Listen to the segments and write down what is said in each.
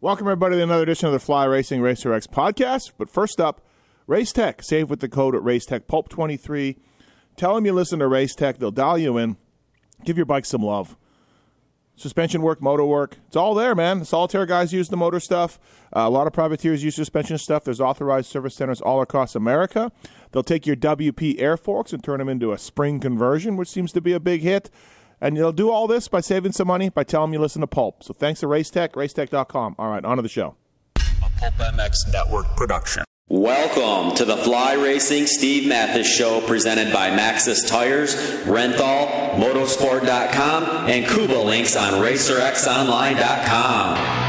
Welcome, everybody, to another edition of the Fly Racing Racer X podcast. But first up, Racetech. Save with the code at Racetech Pulp23. Tell them you listen to Racetech. They'll dial you in. Give your bike some love. Suspension work, motor work. It's all there, man. Solitaire guys use the motor stuff. A lot of privateers use suspension stuff. There's authorized service centers all across America. They'll take your WP air forks and turn them into a spring conversion, which seems to be a big hit. And you'll do all this by saving some money by telling them you listen to Pulp. So thanks to Racetech, racetech.com. All right, on to the show. A Pulp MX Network production. Welcome to the Fly Racing Steve Mathis Show, presented by Maxxis Tires, Renthal, Motosport.com, and Kobolinks on RacerXOnline.com.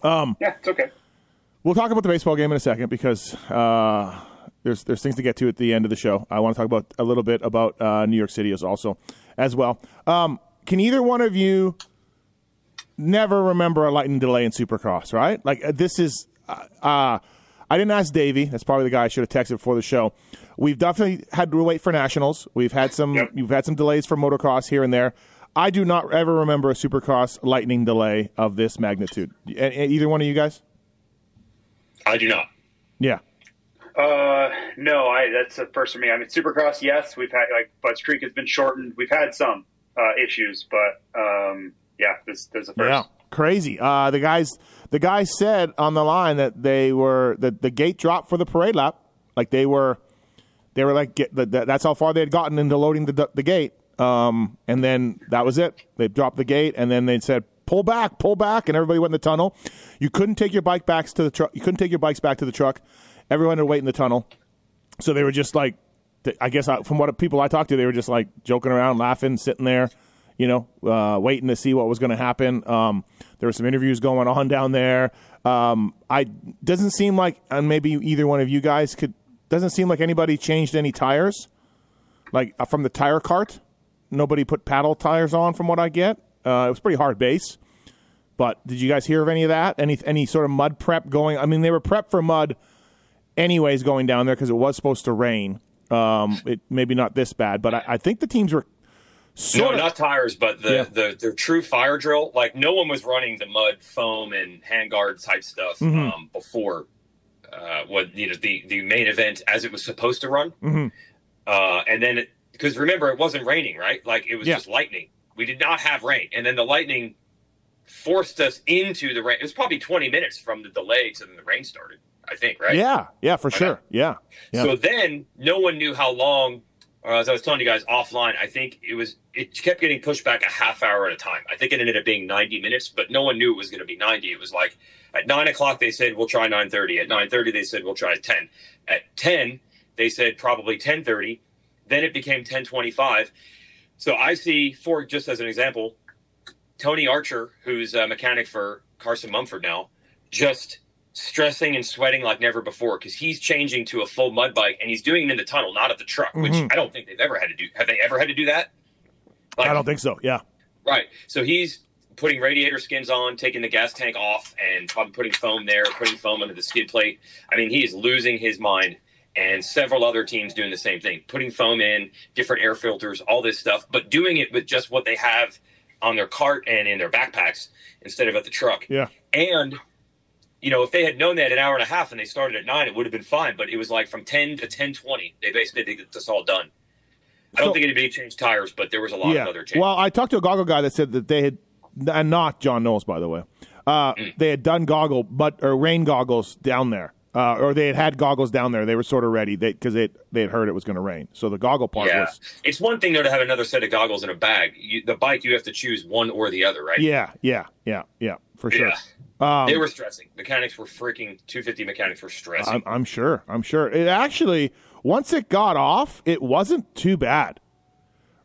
Yeah, it's okay. We'll talk about the baseball game in a second because there's things to get to at the end of the show. I want to talk about a little bit about New York City as well. Can either one of you never remember a lightning delay in Supercross, right? Like, this is I didn't ask Davey. That's probably the guy I should have texted before the show. We've definitely had to wait for nationals. We've had some. Yep. You've had some delays for motocross here and there. I do not ever remember a Supercross lightning delay of this magnitude. Either one of you guys? I do not. Yeah. No. That's the first for me. I mean, Supercross, yes, we've had Butts Creek has been shortened. We've had some issues, but this is the first. Yeah. Crazy. The guy said on the line that the gate dropped for the parade lap. Like, they were that's how far they had gotten into loading the gate. And then that was it. They dropped the gate, and then they said, pull back. And everybody went in the tunnel. You couldn't take your bike back to the truck. You couldn't take your bikes back to the truck. Everyone had to wait in the tunnel. So they were just I guess from what people I talked to, they were just joking around, laughing, sitting there, waiting to see what was going to happen. There were some interviews going on down there. Doesn't seem like, and maybe either one of you guys could, doesn't seem like anybody changed any tires, from the tire cart. Nobody put paddle tires on, from what I get. It was pretty hard base. But did you guys hear of any of that? Any sort of mud prep going? I mean, they were prepped for mud anyways going down there because it was supposed to rain. It maybe not this bad, but I think the teams were not tires, but the true fire drill. Like, no one was running the mud foam and handguard type stuff before. The main event as it was supposed to run, and then because remember it wasn't raining, right? Like, it was just lightning. We did not have rain, and then the lightning forced us into the rain. It was probably 20 minutes from the delay to when the rain started, I think, right? Yeah, for sure. Yeah. So then no one knew how long. As I was telling you guys offline, I think it kept getting pushed back a half hour at a time. I think it ended up being 90 minutes, but no one knew it was going to be 90. It was like at 9 o'clock, they said, we'll try 9:30. At 9:30, they said, we'll try 10. At 10, they said probably 10:30. Then it became 10:25. So I see, for just as an example, Tony Archer, who's a mechanic for Carson Mumford now, just stressing and sweating like never before, because he's changing to a full mud bike and he's doing it in the tunnel, not at the truck, which I don't think they've ever had to do. Have they ever had to do that? Like, I don't think so. Yeah. Right. So he's putting radiator skins on, taking the gas tank off, and probably putting foam there, putting foam under the skid plate. I mean, he is losing his mind, and several other teams doing the same thing, putting foam in, different air filters, all this stuff, but doing it with just what they have on their cart and in their backpacks instead of at the truck. Yeah. And you know, if they had known that an hour and a half and they started at 9, it would have been fine. But it was like from 10 to 10:20, they basically did get this all done. I don't think anybody changed tires, but there was a lot of other changes. Well, I talked to a goggle guy that said that they had, and not John Knowles, by the way, they had done rain goggles down there. Or they had goggles down there. They were sort of ready because they had heard it was going to rain. So the goggle part was... It's one thing, though, to have another set of goggles in a bag. The bike, you have to choose one or the other, right? Yeah, for sure. Yeah. They were stressing. Mechanics were freaking 250 mechanics were stressing. I'm sure. It actually, once it got off, it wasn't too bad,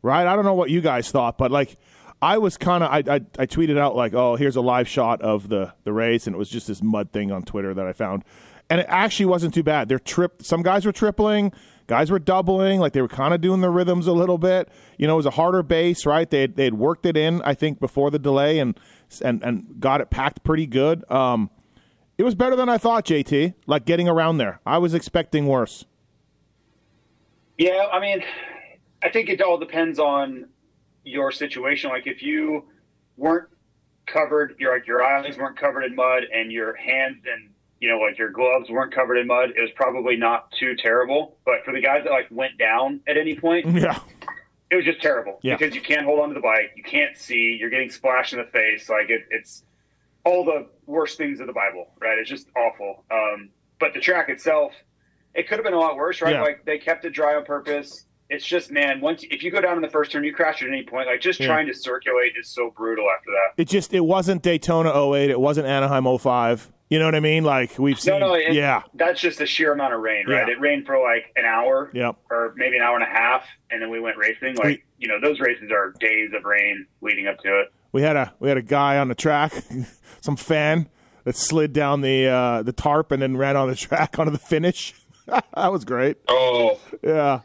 right? I don't know what you guys thought, but like I was kind of, I tweeted out like, oh, here's a live shot of the race, and it was just this mud thing on Twitter that I found, and it actually wasn't too bad. Some guys were tripling, guys were doubling, like they were kind of doing the rhythms a little bit. You know, it was a harder base, right? They'd worked it in, I think, before the delay, and got it packed pretty good. It was better than I thought, JT, like getting around there. I was expecting worse. Yeah, I mean, I think it all depends on your situation. Like if you weren't covered, your eyelids weren't covered in mud and your hands and, you know, like your gloves weren't covered in mud, it was probably not too terrible. But for the guys that like went down at any point, it was just terrible because you can't hold onto the bike. You can't see. You're getting splashed in the face. Like it's all the worst things of the Bible, right? It's just awful. But the track itself, it could have been a lot worse, right? Yeah. Like they kept it dry on purpose. It's just, man, if you go down in the first turn, you crash at any point. Like just trying to circulate is so brutal after that. It wasn't Daytona 08. It wasn't Anaheim 05. You know what I mean? Like we've seen. That's just the sheer amount of rain, right? Yeah. It rained for like an hour or maybe an hour and a half. And then we went racing. Like, you know, those races are days of rain leading up to it. We had a guy on the track, some fan that slid down the tarp and then ran on the track onto the finish. That was great. Oh, yeah.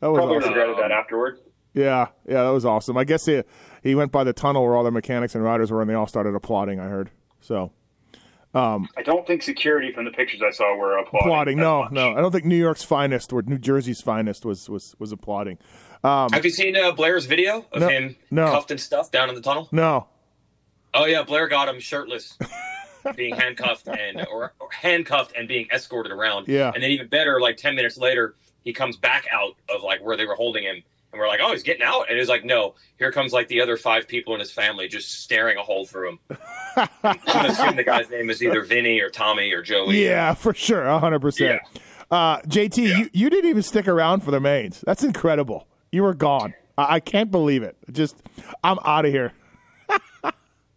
That was probably awesome. Regretted that afterwards. Yeah, that was awesome. I guess he went by the tunnel where all the mechanics and riders were, and they all started applauding, I heard. So, I don't think security from the pictures I saw were applauding. No, I don't think New York's finest or New Jersey's finest was applauding. Have you seen Blair's video of him cuffed and stuffed down in the tunnel? No. Oh yeah, Blair got him shirtless. Being handcuffed or handcuffed and being escorted around. Yeah. And then even better, like 10 minutes later, he comes back out of like where they were holding him. And we're like, oh, he's getting out. And it's like, no, here comes like the other 5 people in his family just staring a hole through him. I'm assuming the guy's name is either Vinny or Tommy or Joey. Yeah, for sure. 100%. Yeah. JT, you didn't even stick around for the mains. That's incredible. You were gone. I can't believe it. Just, I'm out of here.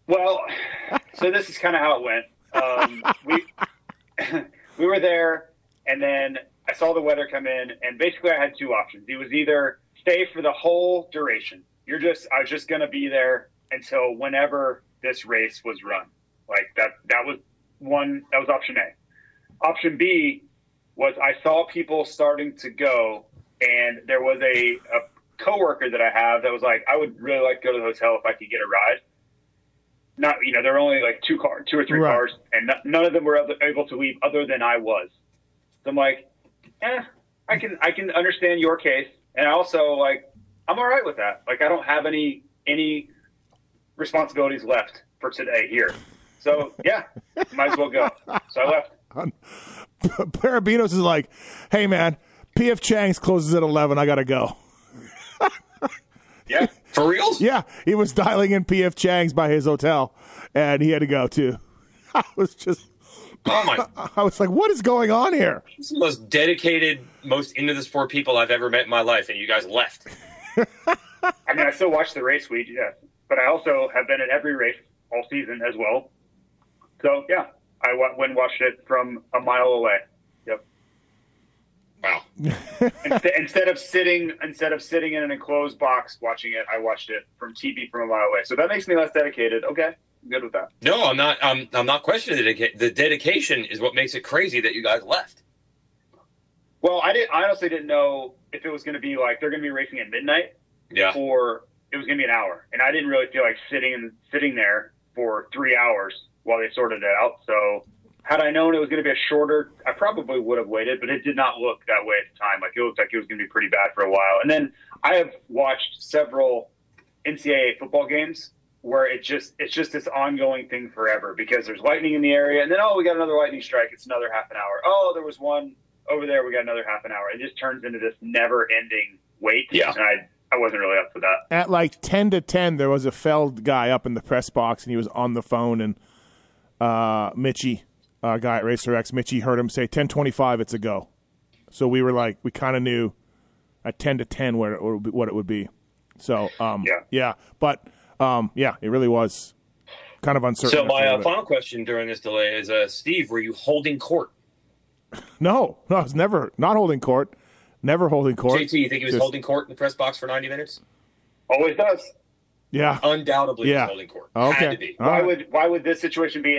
Well, so this is kind of how it went. We were there, and then I saw the weather come in, and basically I had 2 options. It was either stay for the whole duration. I was just going to be there until whenever this race was run. Like that was one, that was option A. Option B was I saw people starting to go, and there was a coworker that I have that was like, I would really like to go to the hotel if I could get a ride. Not, you know, there were only like 2 or 3 right. cars, and none of them were able to leave other than I was. So I'm like, I can understand your case. And I also like, I'm all right with that. Like, I don't have any responsibilities left for today here. So yeah, might as well go. So I left. Parabinos is like, hey man, PF Chang's closes at 11. I got to go. Yeah, for reals? Yeah, he was dialing in PF Chang's by his hotel, and he had to go too. I was like, what is going on here? He's the most dedicated, most into the sport people I've ever met in my life, and you guys left. I mean, I still watch the race week, but I also have been at every race all season as well. So yeah, I went and watched it from a mile away. Wow. Instead of sitting in an enclosed box watching it, I watched it from TV from a mile away. So that makes me less dedicated. Okay. good with that. No, I'm not. I'm not questioning the dedication is what makes it crazy that you guys left. Well, I honestly didn't know if it was going to be like they're going to be racing at midnight, yeah, or it was going to be an hour, and I didn't really feel like sitting there for 3 hours while they sorted it out. So had I known it was going to be a shorter, I probably would have waited, but it did not look that way at the time. Like, it looked like it was going to be pretty bad for a while. And then I have watched several NCAA football games where it's just this ongoing thing forever, because there's lightning in the area, and then, oh, we got another lightning strike. It's another half an hour. Oh, there was one over there. We got another half an hour. It just turns into this never-ending wait. Yeah. And I wasn't really up for that. At like 10 to 10, there was a Feld guy up in the press box, and he was on the phone, and Mitchie, a guy at Racer X, Mitchie heard him say, 10:25, it's a go. So we were like, we kind of knew at 10 to 10 what it would be. So, But it really was kind of uncertain. So my final question during this delay is, Steve, were you holding court? No, I was never holding court. JT, you think he was holding court in the press box for 90 minutes? Always does. Yeah. Undoubtedly, yeah. He was holding court. Okay. Had to be. Why would this situation be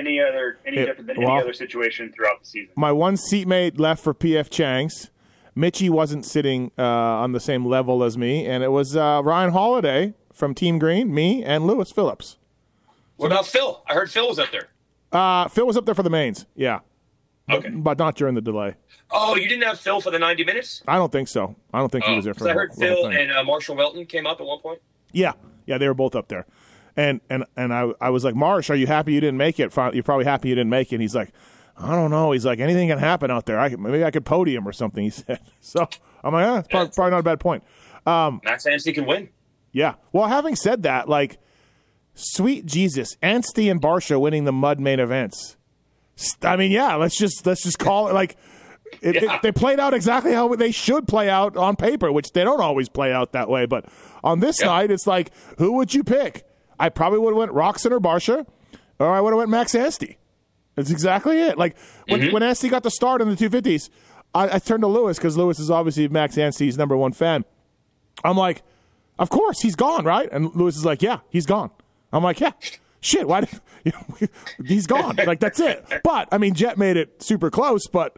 different than any other situation throughout the season? My one seatmate left for PF Chang's. Mitchie wasn't sitting on the same level as me, and it was Ryan Holiday from Team Green, me, and Lewis Phillips. What about Phil? I heard Phil was up there. Phil was up there for the mains, yeah. Okay. But not during the delay. Oh, you didn't have Phil for the 90 minutes? I don't think so. I don't think he was there for the whole thing. Because I heard Phil and Marshall Melton came up at one point. Yeah. Yeah, they were both up there. And I was like, Marsh, are you happy you didn't make it? You're probably happy you didn't make it. And he's like, I don't know. He's like, anything can happen out there. Maybe I could podium or something, he said. So I'm like, that's probably not a bad point. Max Anstie can win. Yeah. Well, having said that, like, sweet Jesus, Anstie and Barcia winning the mud main events. I mean, yeah, let's just call it like it, yeah. They played out exactly how they should play out on paper, which they don't always play out that way. But on this night, it's like, who would you pick? I probably would have went Roczen or Barcia, or I would have went Max Anstie. That's exactly it. Like when Anstie got the start in the 250s, I turned to Lewis, because Lewis is obviously Max Anstie's number one fan. I'm like, of course, he's gone, right? And Lewis is like, yeah, he's gone. I'm like, yeah. Shit, why did, he's gone. Like, that's it. But, I mean, Jet made it super close, but,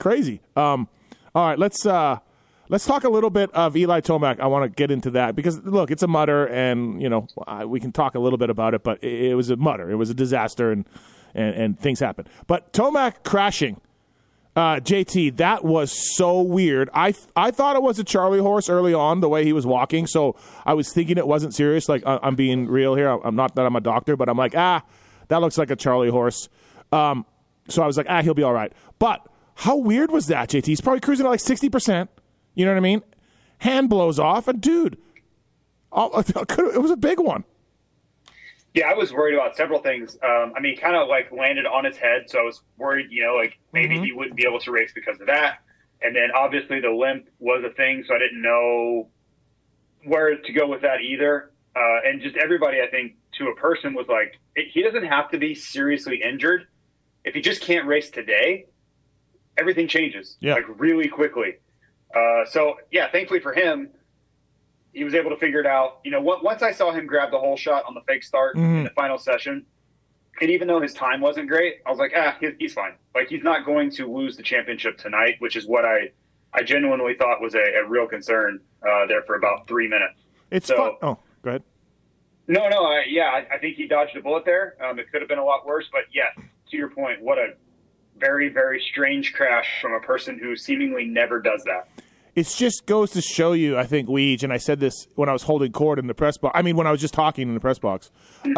crazy. All right, let's talk a little bit of Eli Tomac. I want to get into that because, look, it's a mutter, and, you know, we can talk a little bit about it, but it was a mutter. It was a disaster, and things happened. But Tomac crashing, JT, that was so weird. I thought it was a Charlie horse early on, the way he was walking, so I was thinking it wasn't serious. Like, I'm being real here. I'm not that I'm a doctor, but I'm like, that looks like a Charlie horse. So I was like, he'll be all right. But how weird was that, JT? He's probably cruising at like 60%. You know what I mean? Hand blows off, and dude, it was a big one. Yeah, I was worried about several things. He kind of like landed on his head, so I was worried, you know, like maybe he wouldn't be able to race because of that. And then obviously the limp was a thing, so I didn't know where to go with that either. And just everybody, I think, to a person was like, he doesn't have to be seriously injured. If he just can't race today, everything changes like really quickly. Thankfully for him, he was able to figure it out. You know, once I saw him grab the whole shot on the fake start in the final session, and even though his time wasn't great, I was like, he's fine. Like, he's not going to lose the championship tonight, which is what I genuinely thought was a real concern there for about 3 minutes. Oh, go ahead. No. I think he dodged a bullet there. It could have been a lot worse, but yes, to your point, what a very, very strange crash from a person who seemingly never does that. It just goes to show you, I think, Weege, and I said this when I was holding court in the press box. I mean, when I was just talking in the press box. You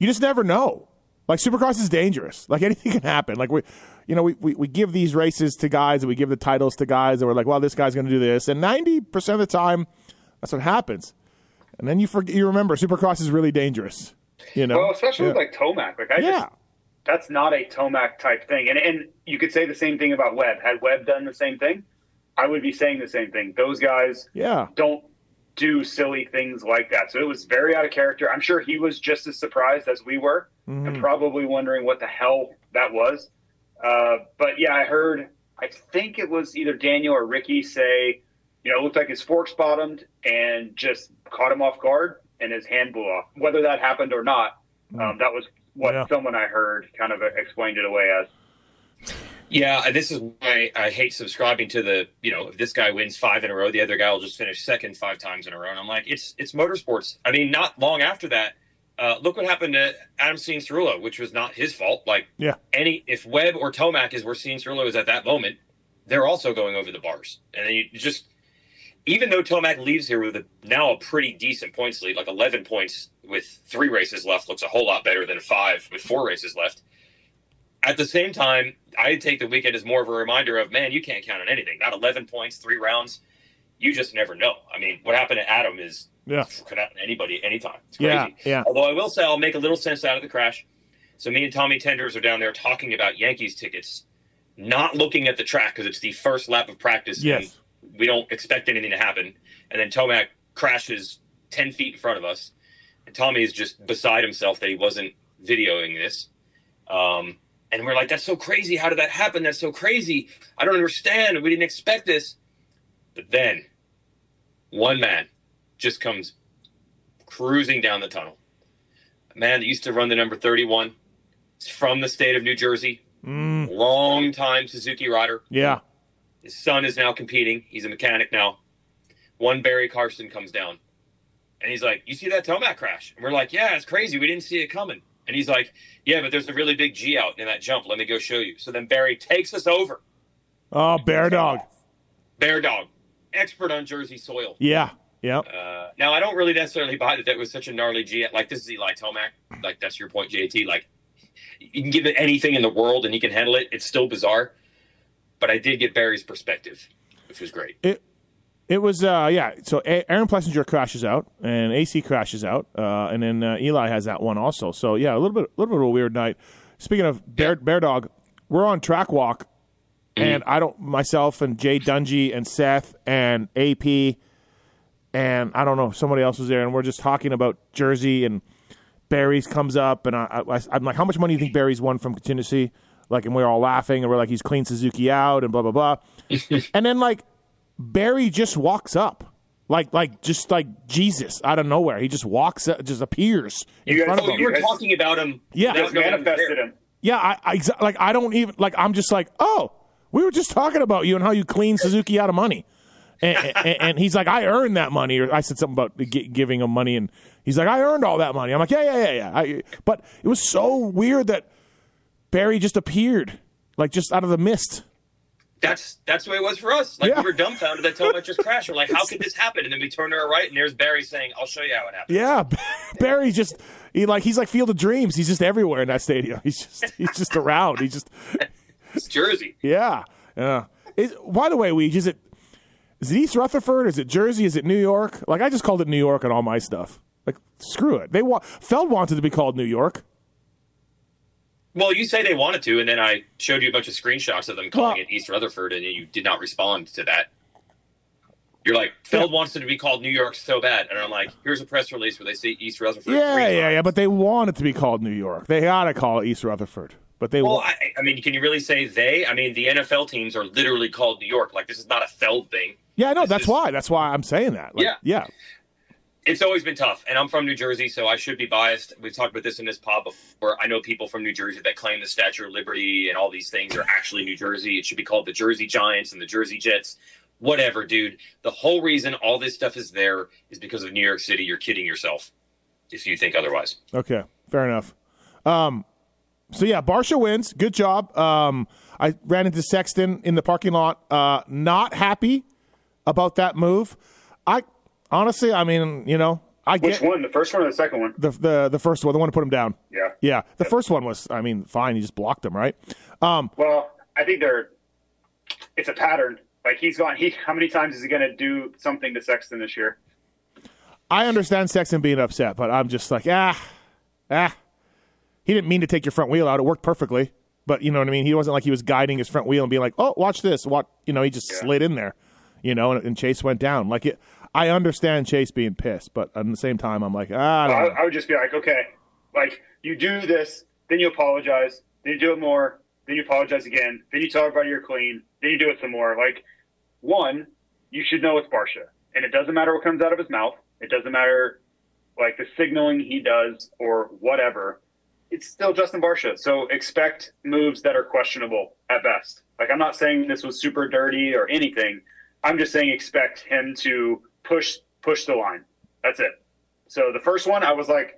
just never know. Like, Supercross is dangerous. Like, anything can happen. Like, we give these races to guys, and we give the titles to guys, and we're like, well, this guy's going to do this. And 90% of the time, that's what happens. And then you remember, Supercross is really dangerous. You know? Well, especially with, like, Tomac. Like, that's not a Tomac-type thing. And you could say the same thing about Webb. Had Webb done the same thing, I would be saying the same thing. Those guys don't do silly things like that. So it was very out of character. I'm sure he was just as surprised as we were and probably wondering what the hell that was. I heard, I think it was either Daniel or Ricky say, you know, it looked like his forks bottomed and just caught him off guard. and his hand blew off. Whether that happened or not, that was what someone I heard kind of explained it away as. Yeah, this is why I hate subscribing to the, you know, if this guy wins 5 in a row, the other guy will just finish second 5 times in a row. And I'm like, it's motorsports. I mean, not long after that, look what happened to Adam Cianciarulo, which was not his fault. Like, if Webb or Tomac is where Cianciarulo is at that moment, they're also going over the bars. And then you just, even though Tomac leaves here with now a pretty decent points lead, like 11 points with 3 races left looks a whole lot better than 5 with 4 races left. At the same time, I take the weekend as more of a reminder of, man, you can't count on anything. Not 11 points, 3 rounds. You just never know. I mean, what happened to Adam is could happen to anybody, anytime. It's crazy. Yeah. Although I will say I'll make a little sense out of the crash. So me and Tommy Tenders are down there talking about Yankees tickets, not looking at the track because it's the first lap of practice. Yes. And we don't expect anything to happen. And then Tomac crashes 10 feet in front of us. And Tommy is just beside himself that he wasn't videoing this. And we're like, that's so crazy. How did that happen? That's so crazy. I don't understand. We didn't expect this. But then one man just comes cruising down the tunnel. A man that used to run the number 31. He's from the state of New Jersey. Long-time Suzuki rider. Yeah. His son is now competing. He's a mechanic now. One Barry Carson comes down. And he's like, you see that Tomac crash? And we're like, yeah, it's crazy. We didn't see it coming. And he's like, yeah, but there's a really big G out in that jump. Let me go show you. So then Barry takes us over. Oh, Bear Dog. Bear Dog. Expert on Jersey soil. Yeah. Yep. Now, I don't really necessarily buy that was such a gnarly G. Like, this is Eli Tomac. Like, that's your point, JT. Like, you can give it anything in the world and he can handle it. It's still bizarre. But I did get Barry's perspective, which was great. It was, so Aaron Plessinger crashes out, and AC crashes out, and then Eli has that one also. So, yeah, a little bit of a weird night. Speaking of Bear Dog, we're on track walk, and myself and Jay Dungy and Seth and AP and I don't know, somebody else was there, and we're just talking about Jersey, and Barry's comes up, and I'm like, how much money do you think Barry's won from contingency? Like, and we're all laughing, and we're like, he's cleaned Suzuki out, and blah, blah, blah. And then, like, Barry just walks up, like Jesus out of nowhere. He just walks up, just appears in front of him. You were talking about him. Yeah, just manifested him. Yeah, I don't even like. I'm just like, oh, we were just talking about you and how you clean Suzuki out of money, and he's like, I earned that money. Or I said something about giving him money, and he's like, I earned all that money. I'm like, yeah. But it was so weird that Barry just appeared, like just out of the mist. That's the way it was for us. Like, we were dumbfounded that Tomac just crashed. We're like, how could this happen? And then we turn to our right, and there's Barry saying, I'll show you how it happened. Yeah, Barry just – he's like Field of Dreams. He's just everywhere in that stadium. He's just around. He's just – It's Jersey. Yeah. By the way, Weege, is it East Rutherford? Is it Jersey? Is it New York? Like, I just called it New York on all my stuff. Like, screw it. Feld wanted to be called New York. Well, you say they wanted to, and then I showed you a bunch of screenshots of them calling it East Rutherford, and you did not respond to that. You're like, Feld wants it to be called New York so bad. And I'm like, here's a press release where they say East Rutherford. Yeah, but they want it to be called New York. They ought to call it East Rutherford. But they won't. I mean, can you really say they? I mean, the NFL teams are literally called New York. Like, this is not a Feld thing. Yeah, I know. That's why. That's why I'm saying that. Like, yeah. It's always been tough, and I'm from New Jersey, so I should be biased. We've talked about this in this pod before. I know people from New Jersey that claim the Statue of Liberty and all these things are actually New Jersey. It should be called the Jersey Giants and the Jersey Jets. Whatever, dude. The whole reason all this stuff is there is because of New York City. You're kidding yourself if you think otherwise. Okay, fair enough. Barcia wins. Good job. I ran into Sexton in the parking lot. Not happy about that move. Honestly, I mean, which one? The first one or the second one? The first one, the one to put him down. Yeah. Yeah. The first one was, I mean, fine. He just blocked him, right? Well, I think it's a pattern. Like, he's gone. How many times is he going to do something to Sexton this year? I understand Sexton being upset, but I'm just like, he didn't mean to take your front wheel out. It worked perfectly. But you know what I mean? He wasn't like he was guiding his front wheel and being like, oh, watch this. He just slid in there, and Chase went down. Like, I understand Chase being pissed, but at the same time, I'm like, I don't know. I would just be like, okay, like, you do this, then you apologize, then you do it more, then you apologize again, then you tell everybody you're clean, then you do it some more. Like, one, you should know it's Barcia, and it doesn't matter what comes out of his mouth. It doesn't matter like the signaling he does or whatever, it's still Justin Barcia. So expect moves that are questionable at best. Like, I'm not saying this was super dirty or anything. I'm just saying expect him to push the line. That's it. So the first one, I was like,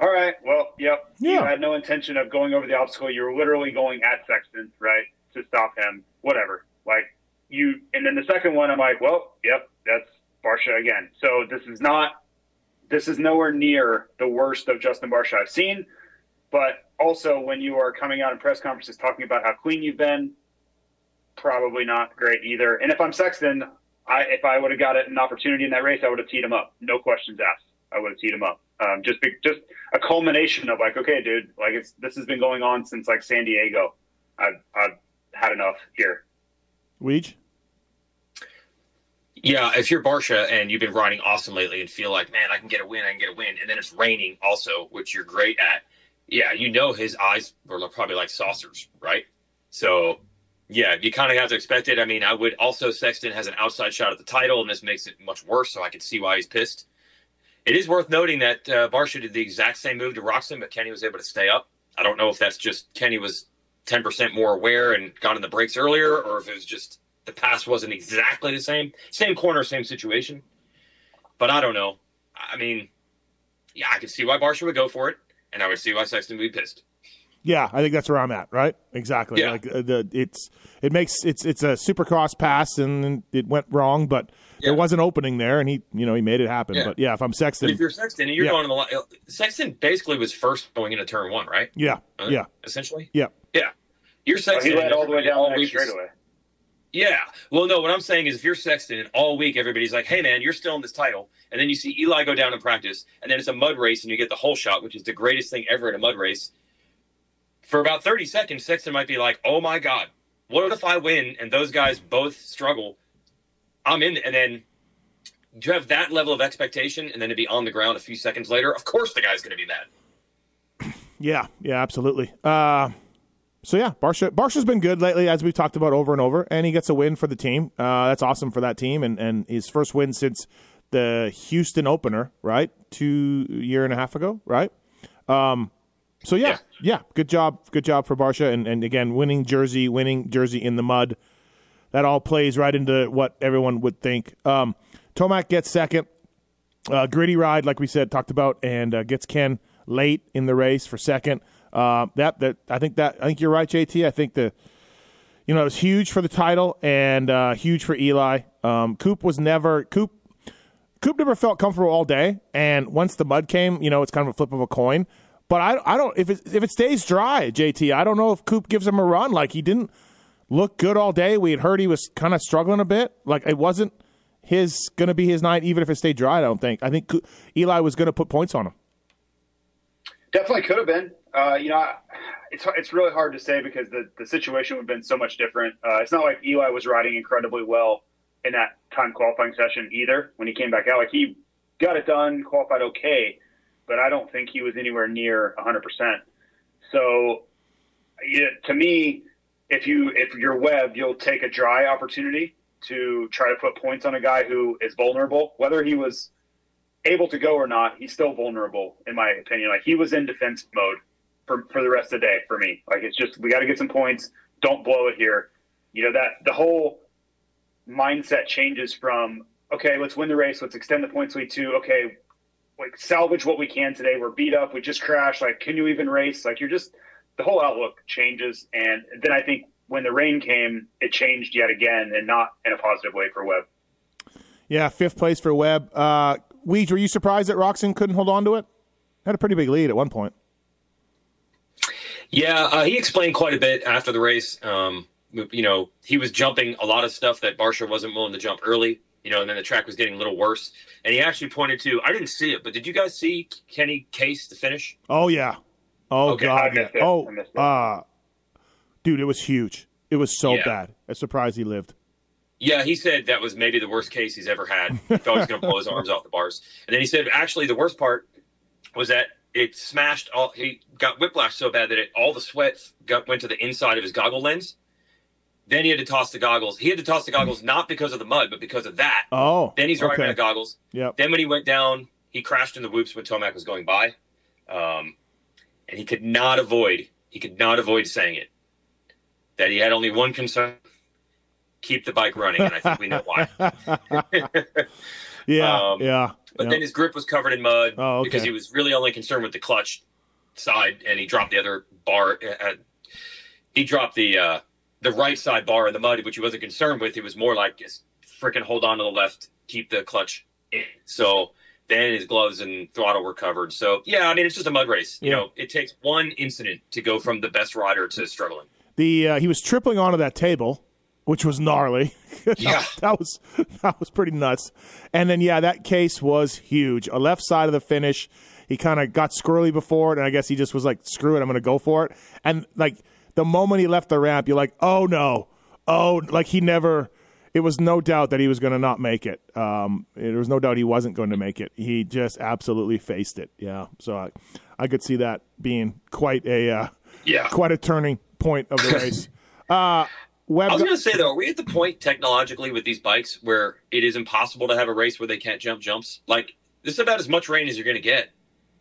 all right, well, yep. Yeah. You had no intention of going over the obstacle. You were literally going at Sexton, right, to stop him, whatever. Like, you, and then the second one, I'm like, well, yep, that's Barcia again. So this is nowhere near the worst of Justin Barcia I've seen. But also, when you are coming out in press conferences talking about how clean you've been, probably not great either. And if I'm Sexton, if I would have got an opportunity in that race, I would have teed him up. No questions asked. I would have teed him up. Just a culmination of like, okay, dude, like this has been going on since like San Diego. I've had enough here. Weege? Yeah, if you're Barcia and you've been riding awesome lately and feel like, man, I can get a win, and then it's raining also, which you're great at, yeah, you know his eyes were probably like saucers, right? So, yeah, you kind of have to expect it. I mean, I would also, Sexton has an outside shot at the title, and this makes it much worse, so I can see why he's pissed. It is worth noting that Barcia did the exact same move to Roczen, but Kenny was able to stay up. I don't know if that's just Kenny was 10% more aware and got in the brakes earlier, or if it was just the pass wasn't exactly the same. Same corner, same situation. But I don't know. I mean, yeah, I could see why Barcia would go for it, and I would see why Sexton would be pissed. Yeah, I think that's where I'm at, right? Exactly. Yeah. Like it's a super cross pass, and it went wrong, but yeah, there was an opening there, and he made it hapen. Yeah. But yeah, if I'm Sexton, but if you're Sexton and you're going to the line, Sexton basically was first going into turn one, right? Yeah, yeah, essentially. Yeah, yeah. You're Sexton. He led all the way down the straight away. Yeah. Well, no, what I'm saying is if you're Sexton and all week everybody's like, hey, man, you're still in this title. And then you see Eli go down in practice, and then it's a mud race, and you get the whole shot, which is the greatest thing ever in a mud race. For about 30 seconds, Sexton might be like, oh, my God, what if I win and those guys both struggle? I'm in. And then you have that level of expectation, and then to be on the ground a few seconds later, of course the guy's going to be mad. Yeah, absolutely. So, yeah, Barcia's been good lately, as we've talked about over and over, and he gets a win for the team. That's awesome for that team, and his first win since the Houston opener, right, 2.5 years ago, right? So, yeah, good job for Barcia, and again, winning Jersey in the mud, that all plays right into what everyone would think. Tomac gets second, gritty ride, like we said, talked about, and gets Ken late in the race for second. I think you're right, JT. I think it was huge for the title and huge for Eli. Coop never felt comfortable all day, and once the mud came, it's kind of a flip of a coin. But I don't, if it stays dry, JT, I don't know if Coop gives him a run. Like, he didn't look good all day. We had heard he was kind of struggling a bit. Like, it wasn't going to be his night, even if it stayed dry. I don't think. I think Eli was going to put points on him. Definitely could have been. It's really hard to say because the situation would have been so much different. It's not like Eli was riding incredibly well in that time qualifying session either. When he came back out, like, he got it done, qualified okay, but I don't think he was anywhere near 100%. So, yeah, to me, if you're Webb, you'll take a dry opportunity to try to put points on a guy who is vulnerable, whether he was able to go or not. He's still vulnerable, in my opinion. Like, he was in defense mode for the rest of the day for me. Like, it's just, we got to get some points. Don't blow it here. That the whole mindset changes from, okay, let's win the race, let's extend the points lead, to, okay, like, salvage what we can today. We're beat up. We just crashed. Like, can you even race? Like, you're just, the whole outlook changes. And then I think when the rain came, it changed yet again, and not in a positive way for Webb. Yeah, 5th place for Webb. Weege, were you surprised that Roczen couldn't hold on to it? Had a pretty big lead at one point. Yeah, he explained quite a bit after the race. He was jumping a lot of stuff that Barcia wasn't willing to jump early, and then the track was getting a little worse. And he actually pointed to, I didn't see it, but did you guys see Kenny Case the finish? Oh, yeah. Oh, okay. God. I missed it. Oh, dude, it was huge. It was so bad. I'm surprised he lived. Yeah, he said that was maybe the worst case he's ever had. He thought he was going to blow his arms off the bars. And then he said, actually, the worst part was that it smashed all – he got whiplash so bad that all the sweat went to the inside of his goggle lens. Then he had to toss the goggles. He had to toss the goggles not because of the mud, but because of that. Oh, then he's riding out of goggles. Yep. Then when he went down, He crashed in the whoops when Tomac was going by, and he could not avoid saying it, that he had only one concern: keep the bike running. And I think we know why. But then his grip was covered in mud because he was really only concerned with the clutch side, and he dropped the other bar. He dropped the right side bar in the mud, which he wasn't concerned with. He was more like, just freaking hold on to the left, keep the clutch in. So then his gloves and throttle were covered. So, yeah, I mean, it's just a mud race. Yeah. You know, it takes one incident to go from the best rider to struggling. He was tripling onto that table, which was gnarly. Yeah. that was pretty nuts. And then, yeah, that case was huge. A left side of the finish. He kind of got squirrely before it, and I guess he just was like, screw it, I'm going to go for it. And, like, the moment he left the ramp, you're like, oh, no. Oh, like he never – it was no doubt that he was going to not make it. There was no doubt he wasn't going to make it. He just absolutely faced it. Yeah, so I could see that being quite a turning point of the race. I was going to say, though, are we at the point technologically with these bikes where it is impossible to have a race where they can't jump jumps? Like, this is about as much rain as you're going to get.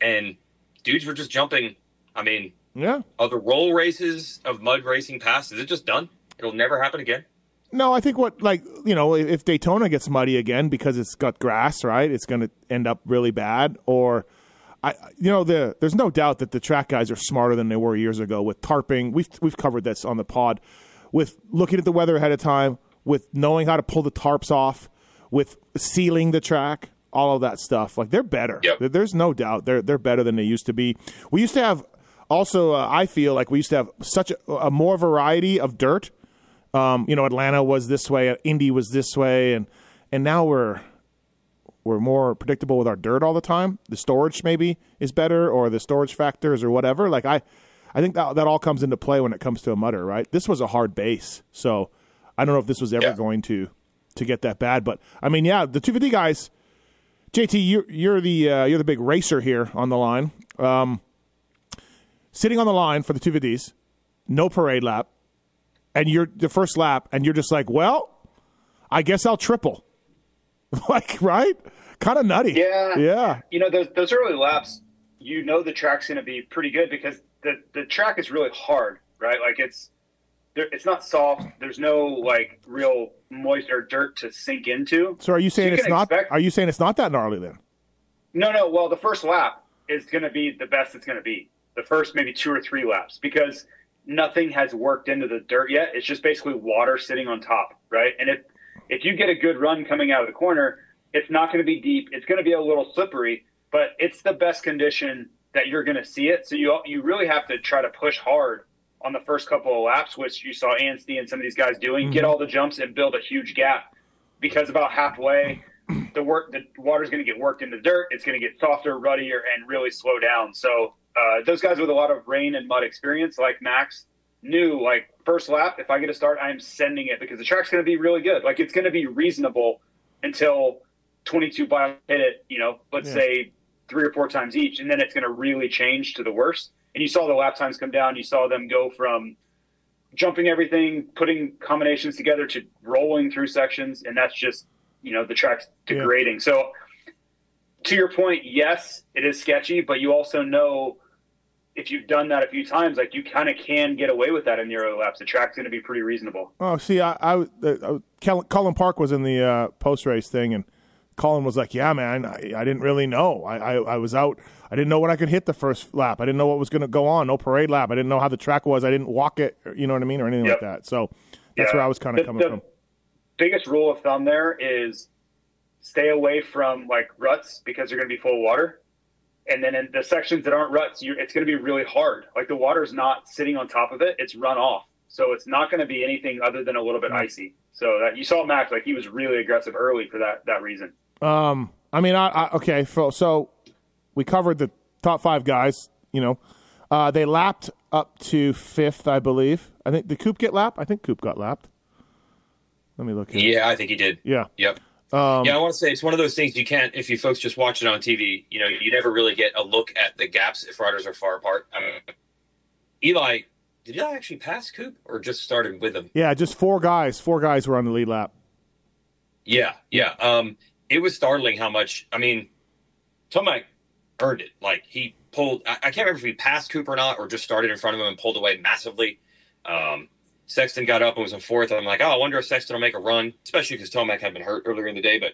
And dudes were just jumping. I mean, yeah. Are the roll races of mud racing past? Is it just done? It'll never happen again? No, I think if Daytona gets muddy again because it's got grass, right, it's going to end up really bad. Or, there's no doubt that the track guys are smarter than they were years ago with tarping. We've covered this on the pod. With looking at the weather ahead of time, with knowing how to pull the tarps off, with sealing the track, all of that stuff. Like, they're better. Yep. There's no doubt they're better than they used to be. We used to have also, I feel like we used to have such a more variety of dirt. Atlanta was this way, Indy was this way, and now we're more predictable with our dirt all the time. The storage maybe is better, or the storage factors or whatever. Like, I think that all comes into play when it comes to a mudder, right? This was a hard base, so I don't know if this was ever going to get that bad. But I mean, yeah, the 250 guys. JT, you're the big racer here on the line. Sitting on the line for the 250s, no parade lap, and you're the first lap, and you're just like, well, I guess I'll triple, like, right? Kind of nutty. Yeah. You know, those early laps, you know, the track's going to be pretty good because the track is really hard, right? Like, it's not soft. There's no like real moist or dirt to sink into. So are you saying it's not that gnarly then? No. Well, the first lap is going to be the best it's going to be. The first maybe two or three laps, because nothing has worked into the dirt yet. It's just basically water sitting on top, right? And if you get a good run coming out of the corner, it's not going to be deep. It's going to be a little slippery, but it's the best condition that you're going to see it. So you really have to try to push hard on the first couple of laps, which you saw Anstie and some of these guys doing, get all the jumps and build a huge gap, because about halfway the water's going to get worked into the dirt. It's going to get softer, ruddier, and really slow down. So those guys with a lot of rain and mud experience, like Max, knew, like, first lap, if I get a start, I'm sending it because the track's going to be really good. Like, it's going to be reasonable until 22 bikes hit it, let's say 3 or 4 times each, and then it's going to really change to the worst. And you saw the lap times come down. You saw them go from jumping everything, putting combinations together, to rolling through sections, and that's just, the track's degrading. Yeah. So to your point, yes, it is sketchy, but you also know if you've done that a few times, like, you kind of can get away with that in the early laps. The track's going to be pretty reasonable. Oh, see, Colin Park was in the post-race thing, and Colin was like, yeah, man, I didn't really know. I was out. I didn't know when I could hit the first lap. I didn't know what was going to go on. No parade lap. I didn't know how the track was. I didn't walk it, you know what I mean, or anything like that. So that's where I was kind of coming from. Biggest rule of thumb there is stay away from, like, ruts, because they're going to be full of water. And then in the sections that aren't ruts, it's going to be really hard. Like, the water's not sitting on top of it. It's run off. So it's not going to be anything other than a little bit icy. So you saw Max, like, he was really aggressive early for that reason. So we covered the top 5 guys, they lapped up to 5th, I believe. I think did Coop get lapped? I think Coop got lapped. Let me look here. Yeah, I think he did. Yeah. Yep. I want to say it's one of those things you can't, if you folks just watch it on TV, you never really get a look at the gaps if riders are far apart. I mean, Eli, did Eli actually pass Coop or just started with him? Yeah, just 4 guys. 4 guys were on the lead lap. Yeah. It was startling how much, I mean, Tomac earned it. Like, he pulled, I can't remember if he passed Cooper or not, or just started in front of him and pulled away massively. Sexton got up and was in fourth, and I'm like, oh, I wonder if Sexton will make a run, especially because Tomac had been hurt earlier in the day, but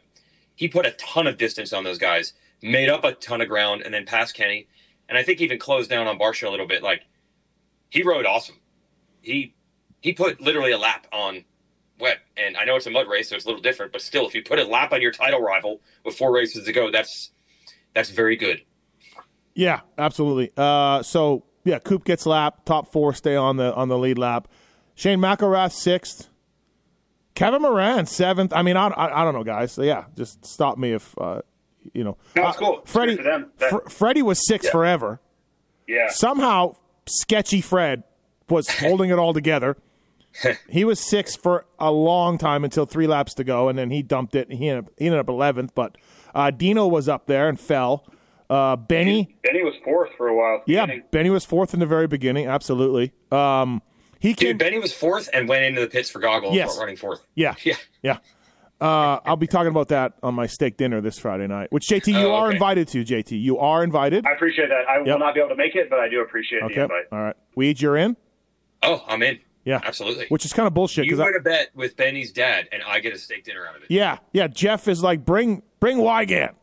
he put a ton of distance on those guys, made up a ton of ground, and then passed Kenny, and I think even closed down on Barcia a little bit. Like, he rode awesome. He put literally a lap on Webb, and I know it's a mud race, so it's a little different, but still, if you put a lap on your title rival with 4 races to go, that's very good. Yeah, absolutely. So, yeah, Coop gets lap, top 4 stay on the lead lap. Shane McElrath, 6th. Kevin Moran, 7th. I mean, I don't know, guys. So, yeah, just stop me if, you know. No, it's cool. Freddie was 6th forever. Yeah. Somehow, sketchy Fred was holding it all together. He was 6th for a long time until 3 laps to go, and then he dumped it. And he ended up 11th, but Dino was up there and fell. Benny was 4th for a while. Yeah, Benny was 4th in the very beginning, absolutely. Benny was 4th and went into the pits for goggles. Yes. Running 4th. Yeah. Yeah. Yeah. I'll be talking about that on my steak dinner this Friday night, which, JT, you are invited to, JT. You are invited. I appreciate that. I will not be able to make it, but I do appreciate the invite. All right. Weed, you're in? Oh, I'm in. Yeah. Absolutely. Which is kind of bullshit. You win a bet with Benny's dad, and I get a steak dinner out of it. Yeah. Yeah. Jeff is like, bring Weigandt.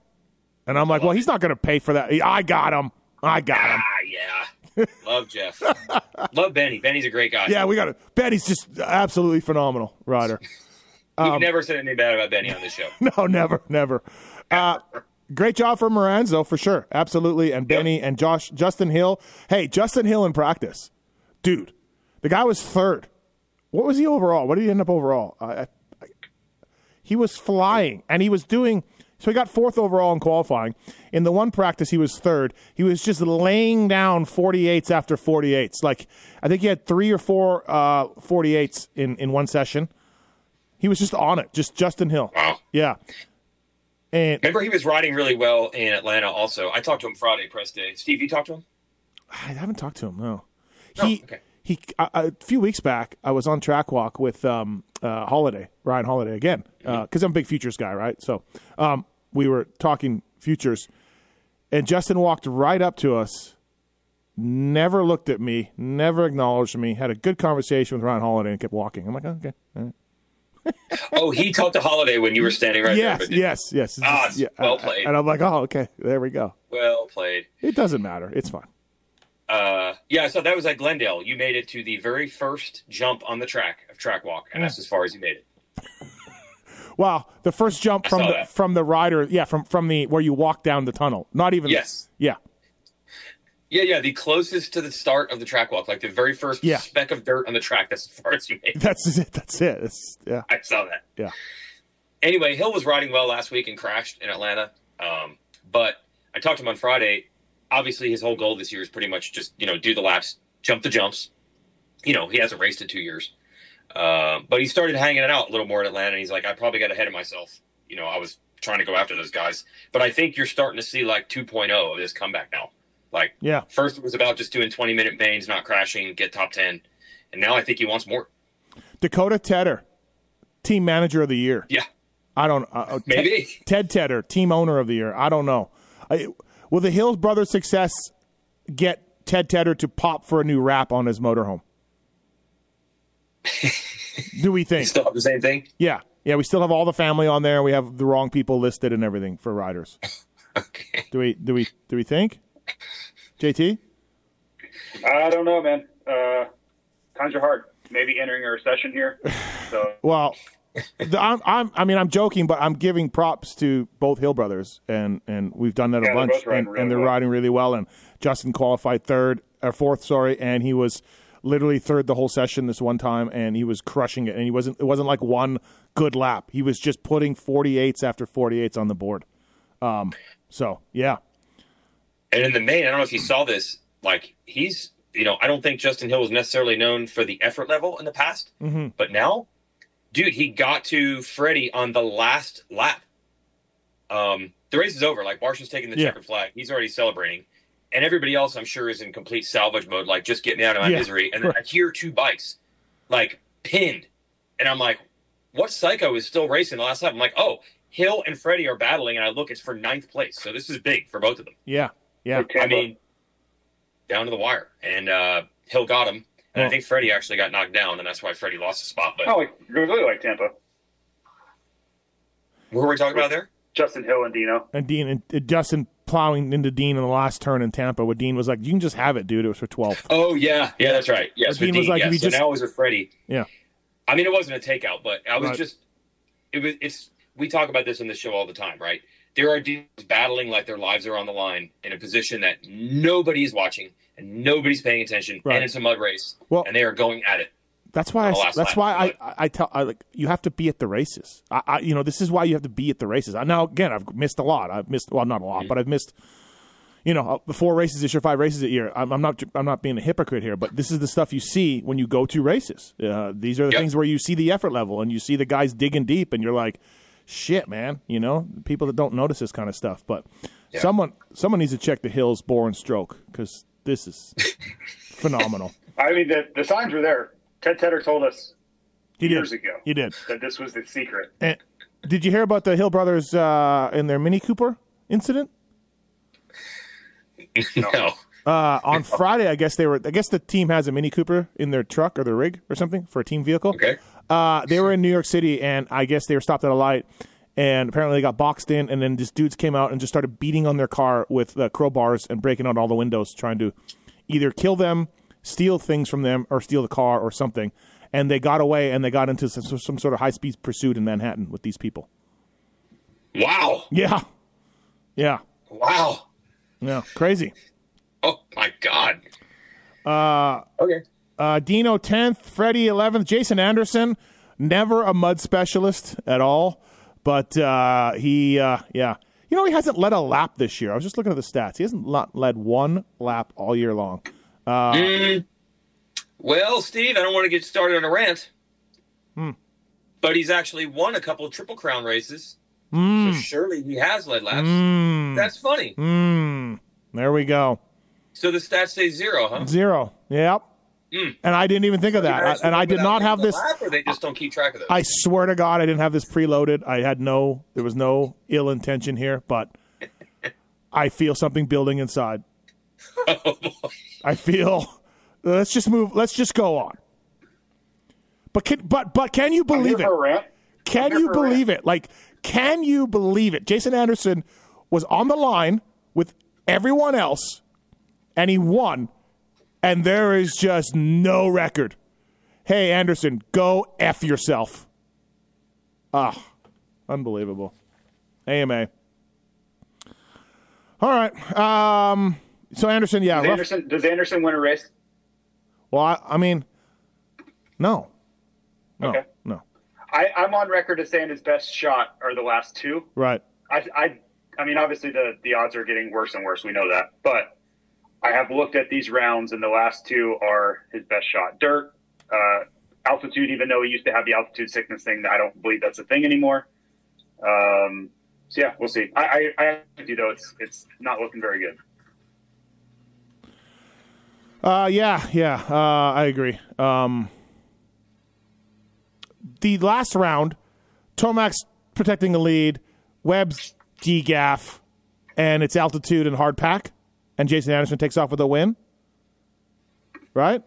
And I'm like, well, he's not going to pay for that. I got him. I got him. Yeah. Love Jeff. Love Benny. Benny's a great guy. Yeah, we got it. Benny's just absolutely phenomenal rider. You've never said anything bad about Benny on this show. No, never. Great job for Moranz, though, for sure. Absolutely. And Benny and Justin Hill. Hey, Justin Hill in practice. Dude, the guy was 3rd. What was he overall? What did he end up overall? He was flying, and he was doing – so he got 4th overall in qualifying. In the one practice, he was 3rd. He was just laying down 48s after 48s. Like, I think he had 3 or 4 48s in one session. He was just on it, just Justin Hill. Wow. Yeah. And remember, he was riding really well in Atlanta also. I talked to him Friday, press day. Steve, you talked to him? I haven't talked to him, no. A few weeks back, I was on track walk with Ryan Holiday again, because I'm a big futures guy, right? So we were talking futures, and Justin walked right up to us, never looked at me, never acknowledged me, had a good conversation with Ryan Holiday, and kept walking. I'm like, oh, okay, all right. Oh, he talked to Holiday when you were standing right there. Yes. Well played. And I'm like, oh, okay, there we go. Well played. It doesn't matter. It's fine. So that was at Glendale. You made it to the very first jump on the track of track walk, and that's as far as you made it. Wow, the first jump from the rider, from the where you walk down the tunnel. Not even the closest to the start of the track walk, like the very first speck of dirt on the track. That's as far as you made it. That's it. I saw that. Yeah. Anyway, Hill was riding well last week and crashed in Atlanta, but I talked to him on Friday. Obviously, his whole goal this year is pretty much just, do the laps, jump the jumps. He hasn't raced in 2 years. But he started hanging it out a little more in Atlanta, and he's like, I probably got ahead of myself. I was trying to go after those guys. But I think you're starting to see, like, 2.0 of this comeback now. Like, first it was about just doing 20-minute mains, not crashing, get top 10. And now I think he wants more. Dakota Tedder, team manager of the year. Yeah. I don't – maybe. Ted Tedder, team owner of the year. I don't know. Will the Hills Brothers' success get Ted Tedder to pop for a new wrap on his motorhome? Do we think? Still have the same thing? Yeah. Yeah, we still have all the family on there. We have the wrong people listed and everything for riders. Okay. Do we think? JT? I don't know, man. Times are hard. Maybe entering a recession here. So. Well, I'm joking, but I'm giving props to both Hill brothers, and we've done that a bunch, they're riding really well. And Justin qualified 4th, and he was literally 3rd the whole session this one time, and he was crushing it. And it wasn't like one good lap; he was just putting 48s after 48s on the board. And in the main, I don't know if you saw this, like he's, I don't think Justin Hill was necessarily known for the effort level in the past, but now. Dude, he got to Freddie on the last lap. The race is over. Like, Barcia's taking the checkered flag. He's already celebrating. And everybody else, I'm sure, is in complete salvage mode, like, just get me out of my misery. And then I hear 2 bikes, like, pinned. And I'm like, what psycho is still racing the last lap? I'm like, oh, Hill and Freddie are battling, and I look, it's for 9th place. So this is big for both of them. Yeah, yeah. I mean, down to the wire. And Hill got him. And I think Freddie actually got knocked down, and that's why Freddie lost his spot. But I really like Tampa. Who were we talking about there? Justin Hill and Dino. And Dean and Justin plowing into Dean in the last turn in Tampa, where Dean was like, you can just have it, dude. It was for 12th. Oh, yeah. Yeah, that's right. Yes, Dean was like, yes. So now it was with Freddie. Yeah. I mean, it wasn't a takeout, but I was we talk about this on the show all the time, right? There are dudes battling like their lives are on the line in a position that nobody's watching and nobody's paying attention, right. And it's a mud race, well, and they are going at it. That's why I like, you have to be at the races. This is why you have to be at the races. Now, again, I've missed a lot. But I've missed, 4 races this year, 5 races a year. I'm not being a hypocrite here, but this is the stuff you see when you go to races. These are the things where you see the effort level and you see the guys digging deep, and you're like, shit, man. People that don't notice this kind of stuff, but someone needs to check the Hill's Boren stroke, because this is phenomenal. I mean, the signs were there. Ted Tedder told us years ago. He did. That this was the secret. And did you hear about the Hill brothers and their Mini Cooper incident? No. On Friday, I guess the team has a Mini Cooper in their truck or their rig or something for a team vehicle. Okay. They were in New York City, and I guess they were stopped at a light, and apparently they got boxed in, and then these dudes came out and just started beating on their car with crowbars and breaking out all the windows, trying to either kill them, steal things from them, or steal the car or something. And they got away, and they got into some sort of high-speed pursuit in Manhattan with these people. Wow. Yeah. Yeah. Wow. Yeah. Crazy. Oh, my God. Okay. Dino 10th, Freddie 11th, Jason Anderson, never a mud specialist at all. But he hasn't led a lap this year. I was just looking at the stats. He hasn't led one lap all year long. Well, Steve, I don't want to get started on a rant, but he's actually won a couple of Triple Crown races, so surely he has led laps. That's funny. There we go. So the stats say 0, huh? 0, yep. And I didn't even think of that, and I did not have this. Or they just don't keep track of those. I swear to God, I didn't have this preloaded. There was no ill intention here, but I feel something building inside. Oh, boy. I feel. Let's just move. Let's just go on. But can you believe it? Can you believe it? Like, can you believe it? Jason Anderson was on the line with everyone else, and he won. And there is just no record. Hey, Anderson, go F yourself. Ah, unbelievable. AMA. All right. So Anderson, yeah. Does Anderson win a race? Well, I mean, no, okay. No. I'm on record as saying his best shot are the last 2. Right. I mean, obviously the odds are getting worse and worse. We know that, but I have looked at these rounds, and the last 2 are his best shot. Dirt, altitude. Even though he used to have the altitude sickness thing, I don't believe that's a thing anymore. So yeah, we'll see. I have to do though. It's not looking very good. I agree. The last round, Tomac's protecting the lead, Webb's DGAF, and it's altitude and hard pack, and Jason Anderson takes off with a win. Right?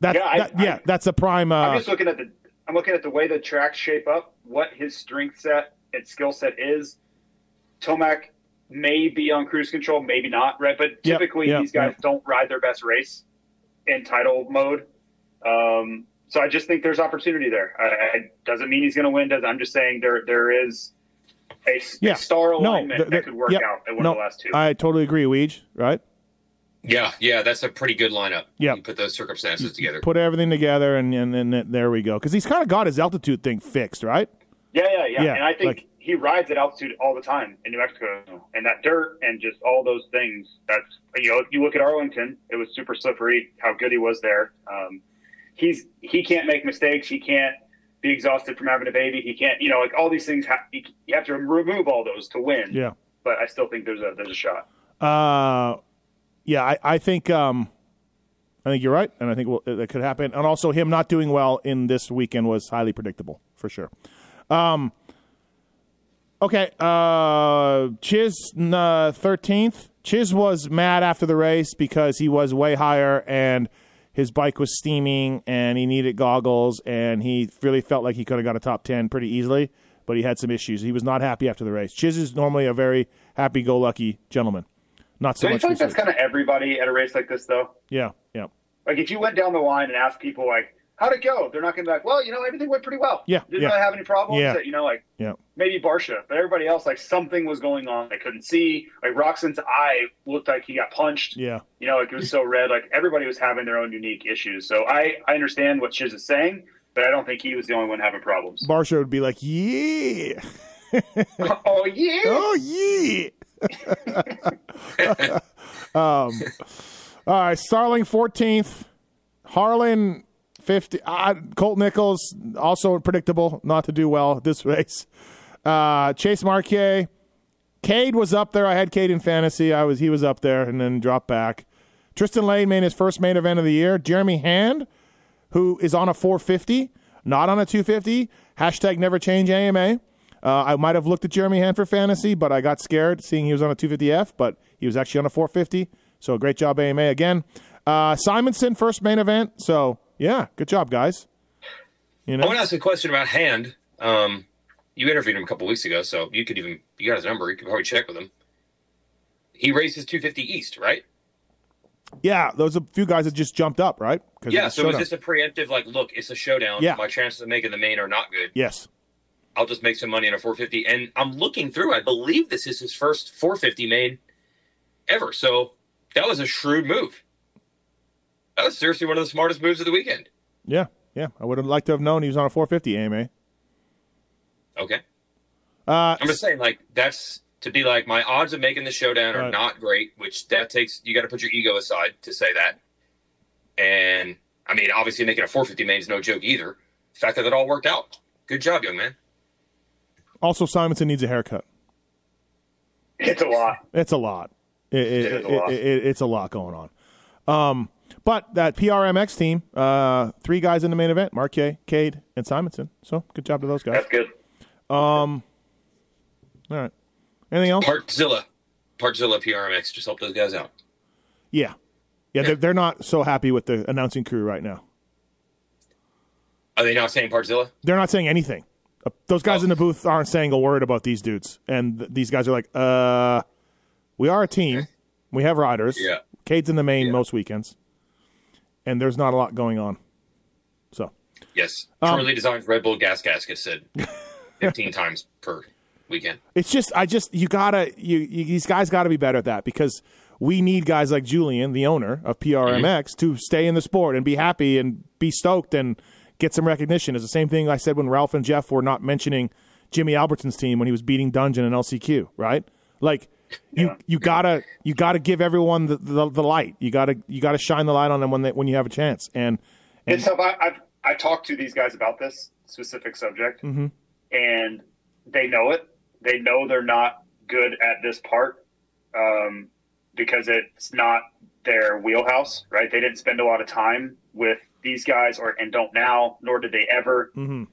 That's a prime. I'm just looking at the way the tracks shape up, what his strength set and skill set is. Tomac may be on cruise control, maybe not, right? But typically these guys don't ride their best race in title mode. So I just think there's opportunity there. It doesn't mean he's going to win. I'm just saying there is a star alignment that could work out at one of the last 2. I totally agree, Weege, right? Yeah, that's a pretty good lineup. Yeah. You put those circumstances together. Put everything together, and there we go. Because he's kind of got his altitude thing fixed, right? Yeah. And I think he rides at altitude all the time in New Mexico, and that dirt and just all those things. That's, if you look at Arlington, it was super slippery, how good he was there. He can't make mistakes. He can't be exhausted from having a baby. He can't, like all these things, you have to remove all those to win. Yeah. But I still think there's a shot. I think you're right. And I think that could happen. And also him not doing well in this weekend was highly predictable for sure. Okay, Chiz 13th. Chiz was mad after the race because he was way higher and his bike was steaming and he needed goggles and he really felt like he could have got a top 10 pretty easily, but he had some issues. He was not happy after the race. Chiz is normally a very happy-go-lucky gentleman. Not so much. I feel like that's kind of everybody at a race like this, though. Yeah, yeah. Like, if you went down the line and asked people, like, how'd it go? They're not going to be like, well, you know, everything went pretty well. Yeah. Didn't really have any problems. Yeah. That, you know, like, yeah. Maybe Barcia. But everybody else, like, something was going on. They couldn't see. Like, Roczen's eye looked like he got punched. Yeah. You know, like, it was so red. Like, everybody was having their own unique issues. So I understand what Chiz is saying, but I don't think he was the only one having problems. Barcia would be like, yeah. Oh, yeah. Oh, yeah. All right. Starling, 14th. Harlan... 50. Colt Nichols, also predictable, not to do well this race. Chase Marquez. Cade was up there. I had Cade in fantasy. He was up there and then dropped back. Tristan Lane made his first main event of the year. Jeremy Hand, who is on a 450, not on a 250. Hashtag never change AMA. I might have looked at Jeremy Hand for fantasy, but I got scared seeing he was on a 250F, but he was actually on a 450. So great job, AMA, again. Simonson, first main event. So... yeah, good job, guys. You know? I want to ask a question about Hand. You interviewed him a couple weeks ago, so you got his number. You could probably check with him. He races 250 East, right? Yeah, those are a few guys that just jumped up, right? Yeah, so was this a preemptive, like, look, it's a showdown. Yeah. My chances of making the main are not good. Yes. I'll just make some money on a 450. And I'm looking through. I believe this is his first 450 main ever. So that was a shrewd move. That was seriously one of the smartest moves of the weekend. Yeah, yeah. I would have liked to have known he was on a 450 AMA. Okay. I'm just saying, like, that's to be like, my odds of making the showdown are not great, which that takes, you got to put your ego aside to say that. And, I mean, obviously making a 450 main is no joke either. The fact that it all worked out. Good job, young man. Also, Simonson needs a haircut. It's a lot. It's a lot going on. But that PRMX team, three guys in the main event, Marquez, Cade, and Simonson. So good job to those guys. That's good. All right. Anything else? Partzilla PRMX. Just help those guys out. Yeah. Yeah, they're not so happy with the announcing crew right now. Are they not saying Partzilla? They're not saying anything. Those guys in the booth aren't saying a word about these dudes. And these guys are like, we are a team. We have riders. Yeah. Cade's in the main most weekends. And there's not a lot going on. So. Yes. Charlie Design's Red Bull gas gasket said 15 times per weekend. It's just, these guys got to be better at that because we need guys like Julian, the owner of PRMX, to stay in the sport and be happy and be stoked and get some recognition. It's the same thing I said when Ralph and Jeff were not mentioning Jimmy Albertson's team when he was beating Dungeon and LCQ, right? Like, you gotta give everyone the light. You gotta shine the light on them when you have a chance. And it's tough. I talked to these guys about this specific subject, and they know it. They know they're not good at this part because it's not their wheelhouse, right? They didn't spend a lot of time with these guys, and don't now, nor did they ever. Mm-hmm.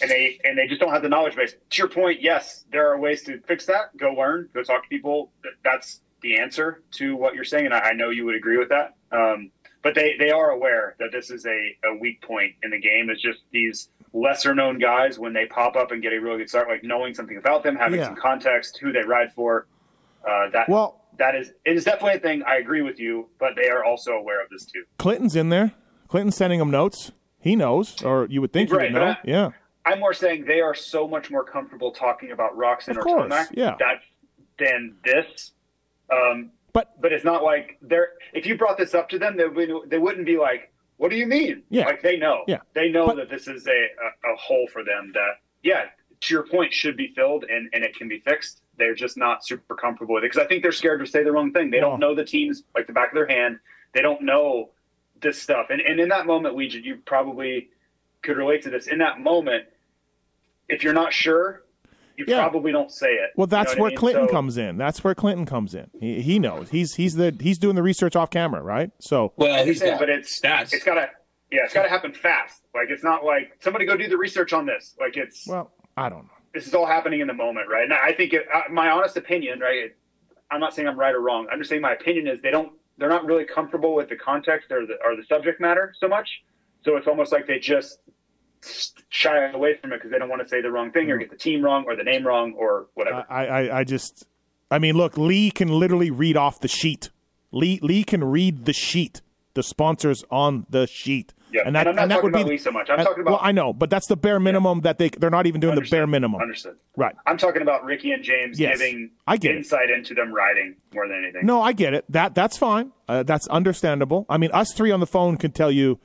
And they just don't have the knowledge base. To your point, yes, there are ways to fix that. Go learn. Go talk to people. That's the answer to what you're saying, and I know you would agree with that. But they are aware that this is a weak point in the game. It's just these lesser-known guys, when they pop up and get a really good start, like knowing something about them, having some context, who they ride for. It is definitely a thing. I agree with you, but they are also aware of this too. Clinton's in there. Clinton's sending them notes. He knows, or you would think he would know. I'm more saying they are so much more comfortable talking about Roczen or Tomac than this. But it's not like if you brought this up to them, they wouldn't be like, "What do you mean?" Yeah. Like they know. Yeah. They know that this is a hole for them that, to your point, should be filled and it can be fixed. They're just not super comfortable with it because I think they're scared to say the wrong thing. They don't know the teams like the back of their hand. They don't know this stuff. And in that moment, Ouija, you probably could relate to this. In that moment, if you're not sure, you probably don't say it. Well, that's where Clinton comes in. He knows. He's doing the research off camera, right? So he's got, but it's that's it's got to Yeah, it's got to happen fast. Like, it's not like somebody go do the research on this. Like, it's, well, I don't know. This is all happening in the moment, right? And I think my honest opinion, right? I'm not saying I'm right or wrong. I'm just saying my opinion is they're not really comfortable with the context or the subject matter so much. So it's almost like they just shy away from it because they don't want to say the wrong thing or get the team wrong or the name wrong or whatever. I mean, look, Lee can literally read off the sheet. Lee can read the sheet, the sponsors on the sheet. Yeah, and I'm not talking about Lee so much. I'm talking about. Well, I know, but that's the bare minimum that they're not even doing the bare minimum. Understood. Right. I'm talking about Ricky and James giving insight into them riding more than anything. No, I get it. That's fine. That's understandable. I mean, us three on the phone can tell you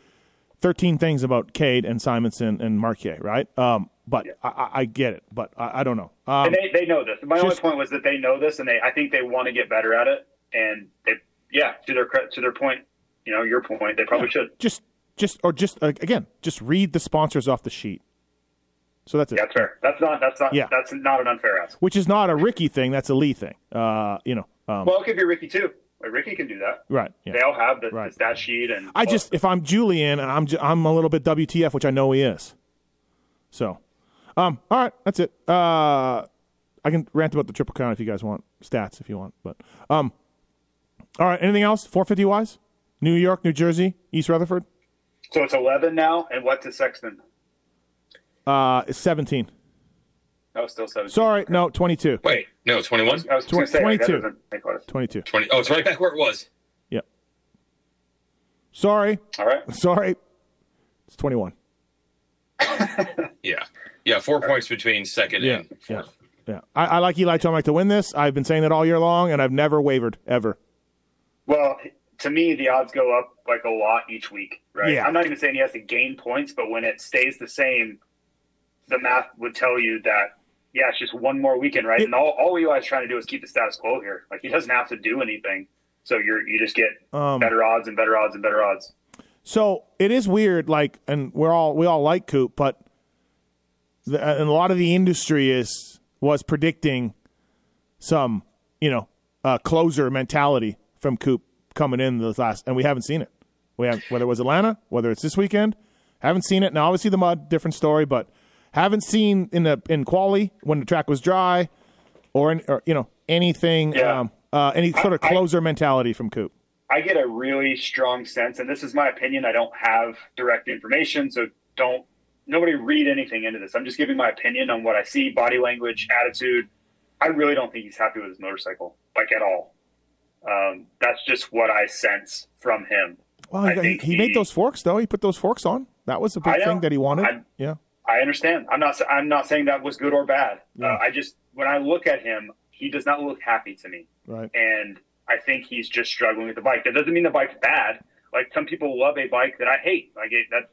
13 things about Cade and Simonson and Marquez, right? I get it, but I don't know. And they know this. My only point was that they know this, and I think they want to get better at it. And they, to their point, your point, they probably should just read the sponsors off the sheet. So that's it. That's fair. That's not an unfair ask. Which is not a Ricky thing. That's a Lee thing. Well, it could be Ricky too. Like Ricky can do that, right? Yeah. They all have the stat sheet, and if I'm Julian, and I'm a little bit WTF, which I know he is. So, all right, that's it. I can rant about the Triple Crown if you guys want stats, but all right. Anything else? 450 wise, New York, New Jersey, East Rutherford. So it's 11 now, and what to Sexton? It's 17. Oh, still 17. Sorry, no, 22. Wait, no, 21? I was going to say, 22. Like, 22. 20. Oh, it's right back where it was. Yep. Sorry. All right. Sorry. It's 21. Yeah. Yeah, 4 points between second and fourth. Yeah. I like Eli Tomac to win this. I've been saying that all year long, and I've never wavered, ever. Well, to me, the odds go up like a lot each week, right? Yeah. I'm not even saying he has to gain points, but when it stays the same, the math would tell you that, yeah, it's just one more weekend, right? And all Eli's trying to do is keep the status quo here. Like, he doesn't have to do anything. So you just get better odds and better odds and better odds. So it is weird, like, and we all like Coop, but and a lot of the industry was predicting some, closer mentality from Coop coming in the last, and we haven't seen it. We have, whether it was Atlanta, whether it's this weekend, haven't seen it. Now obviously the mud, different story, but haven't seen in quali when the track was dry, or anything, any sort of closer mentality from Coop. I get a really strong sense, and this is my opinion. I don't have direct information, so nobody read anything into this. I'm just giving my opinion on what I see, body language, attitude. I really don't think he's happy with his motorcycle, like at all. That's just what I sense from him. Well, he made those forks though. He put those forks on. That was a big thing that he wanted. I understand. I'm not saying that was good or bad. Yeah. When I look at him, he does not look happy to me. Right. And I think he's just struggling with the bike. That doesn't mean the bike's bad. Like, some people love a bike that I hate. Like,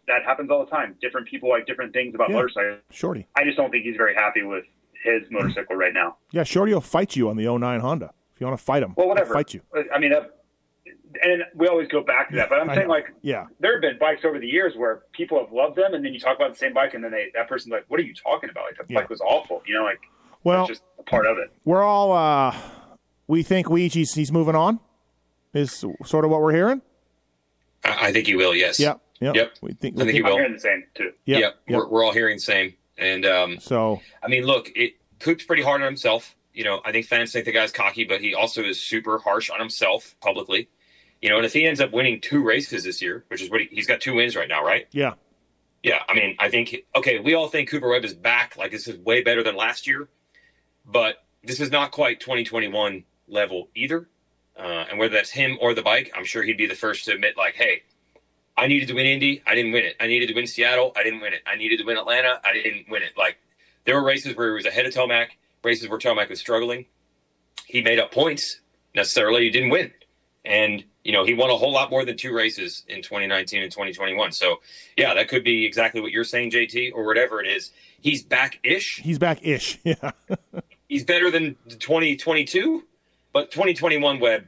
that happens all the time. Different people like different things about motorcycles. Shorty. I just don't think he's very happy with his motorcycle right now. Yeah, Shorty will fight you on the 09 Honda. If you want to fight him, well, whatever. He'll fight you. I mean, and we always go back to that, but I'm saying, there have been bikes over the years where people have loved them, and then you talk about the same bike, and then that person's like, what are you talking about? Like, that bike was awful. That's just a part of it. We're all, we think he's moving on, is sort of what we're hearing. I think he will, yes. Yep. I think he will. I'm hearing the same, too. Yep. We're all hearing the same. And, so, I mean, look, Coop's pretty hard on himself. I think fans think the guy's cocky, but he also is super harsh on himself publicly. And if he ends up winning 2 races this year, which is what he's got 2 wins right now, right? Yeah. Yeah, I mean, I think, okay, we all think Cooper Webb is back. Like, this is way better than last year. But this is not quite 2021 level either. And whether that's him or the bike, I'm sure he'd be the first to admit, like, hey, I needed to win Indy. I didn't win it. I needed to win Seattle. I didn't win it. I needed to win Atlanta. I didn't win it. Like, there were races where he was ahead of Tomac, races where Tomac was struggling. He made up points. Necessarily, he didn't win. And, he won a whole lot more than 2 races in 2019 and 2021. So, yeah, that could be exactly what you're saying, JT, or whatever it is. He's back-ish. Yeah. He's better than 2022, but 2021 Webb,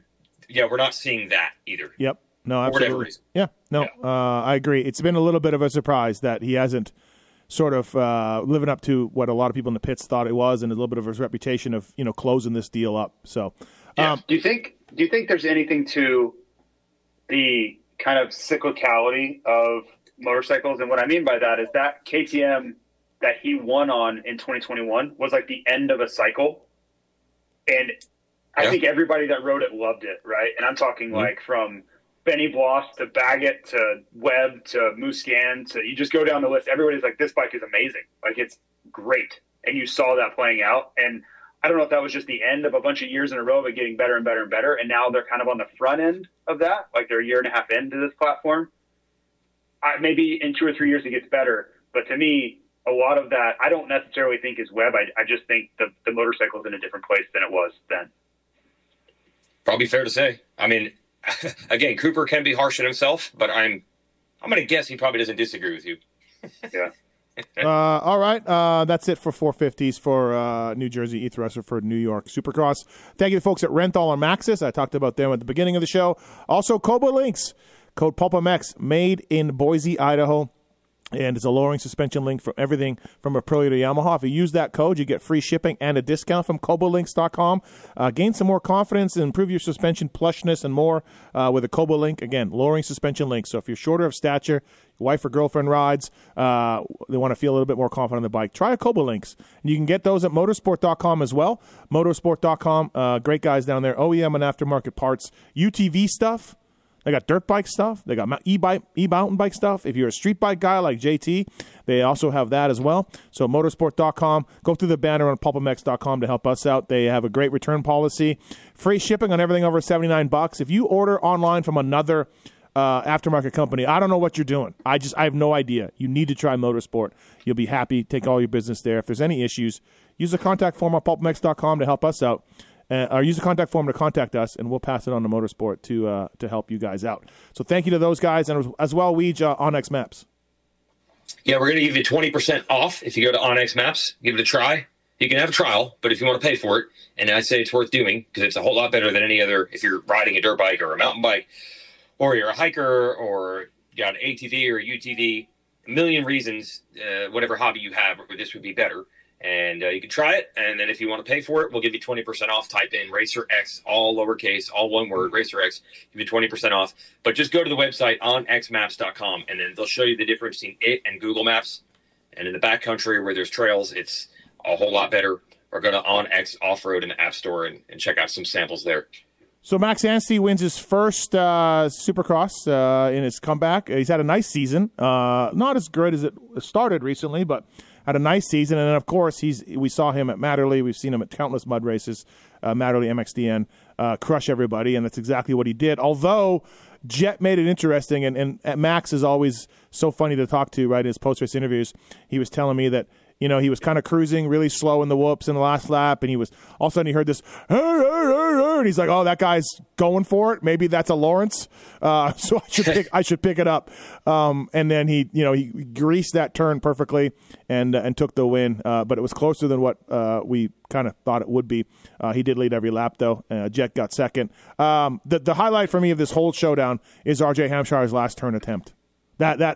we're not seeing that either. Yep. No, absolutely. For whatever reason. Yeah. No, yeah. I agree. It's been a little bit of a surprise that he hasn't sort of living up to what a lot of people in the pits thought it was, and a little bit of his reputation of, closing this deal up. So, yeah. Do you think there's anything to the kind of cyclicality of motorcycles. And what I mean by that is that KTM that he won on in 2021 was like the end of a cycle. And I think everybody that rode it loved it, right? And I'm talking like from Benny Bloss to Baggett to Webb to Muscan to, you just go down the list. Everybody's like, this bike is amazing. Like, it's great. And you saw that playing out. And I don't know if that was just the end of a bunch of years in a row of it getting better and better and better. And now they're kind of on the front end of that. Like, they're a year and a half into this platform. Maybe in 2 or 3 years it gets better. But to me, a lot of that I don't necessarily think is Webb. I just think the motorcycle is in a different place than it was then. Probably fair to say. I mean, again, Cooper can be harsh on himself, but I'm going to guess he probably doesn't disagree with you. Yeah. All right. That's it for 450s for New Jersey, East Rutherford, New York Supercross. Thank you to folks at Renthal and Maxxis. I talked about them at the beginning of the show. Also, Kobolinks, code Pulp MX, made in Boise, Idaho. And it's a lowering suspension link for everything from Aprilia to Yamaha. If you use that code, you get free shipping and a discount from Kobolinks.com. Gain some more confidence and improve your suspension plushness and more with a Kobolink. Again, lowering suspension link. So if you're shorter of stature, your wife or girlfriend rides, they want to feel a little bit more confident on the bike, try a Kobolinks. And you can get those at Motosport.com as well. Motosport.com, great guys down there. OEM and aftermarket parts, UTV stuff. They got dirt bike stuff. They got e-mountain bike stuff. If you're a street bike guy like JT, they also have that as well. So motorsport.com. Go through the banner on pulpmx.com to help us out. They have a great return policy. Free shipping on everything over $79. If you order online from another aftermarket company, I don't know what you're doing. I have no idea. You need to try Motorsport. You'll be happy. Take all your business there. If there's any issues, use the contact form on pulpmx.com to help us out. Or use the contact form to contact us, and we'll pass it on to Motorsport to help you guys out. So thank you to those guys, and as well, Weege, Onyx Maps. Yeah, we're going to give you 20% off if you go to Onyx Maps. Give it a try. You can have a trial, but if you want to pay for it, and I say it's worth doing because it's a whole lot better than any other, if you're riding a dirt bike or a mountain bike, or you're a hiker, or you got an ATV or a UTV, a million reasons, whatever hobby you have, this would be better. And you can try it, and then if you want to pay for it, we'll give you 20% off. Type in RacerX, all lowercase, all one word, RacerX, give you 20% off. But just go to the website on xmaps.com, and then they'll show you the difference between it and Google Maps. And in the backcountry where there's trails, it's a whole lot better. Or go to OnX Off-Road in the App Store and check out some samples there. So Max Anstie wins his first Supercross in his comeback. He's had a nice season. Not as great as it started recently, but had a nice season, and then, of course, we saw him at Matterly. We've seen him at countless mud races, Matterly, MXDN, crush everybody, and that's exactly what he did. Although Jet made it interesting, and Max is always so funny to talk to, right, in his post-race interviews. He was telling me that, you know, he was kind of cruising really slow in the whoops in the last lap, and he was all of a sudden he heard this, and he's like, oh, that guy's going for it. Maybe that's a Lawrence, so I should pick it up. And then he greased that turn perfectly and took the win. But it was closer than what we kind of thought it would be. He did lead every lap though. Jet got second. The highlight for me of this whole showdown is R.J. Hampshire's last turn attempt. That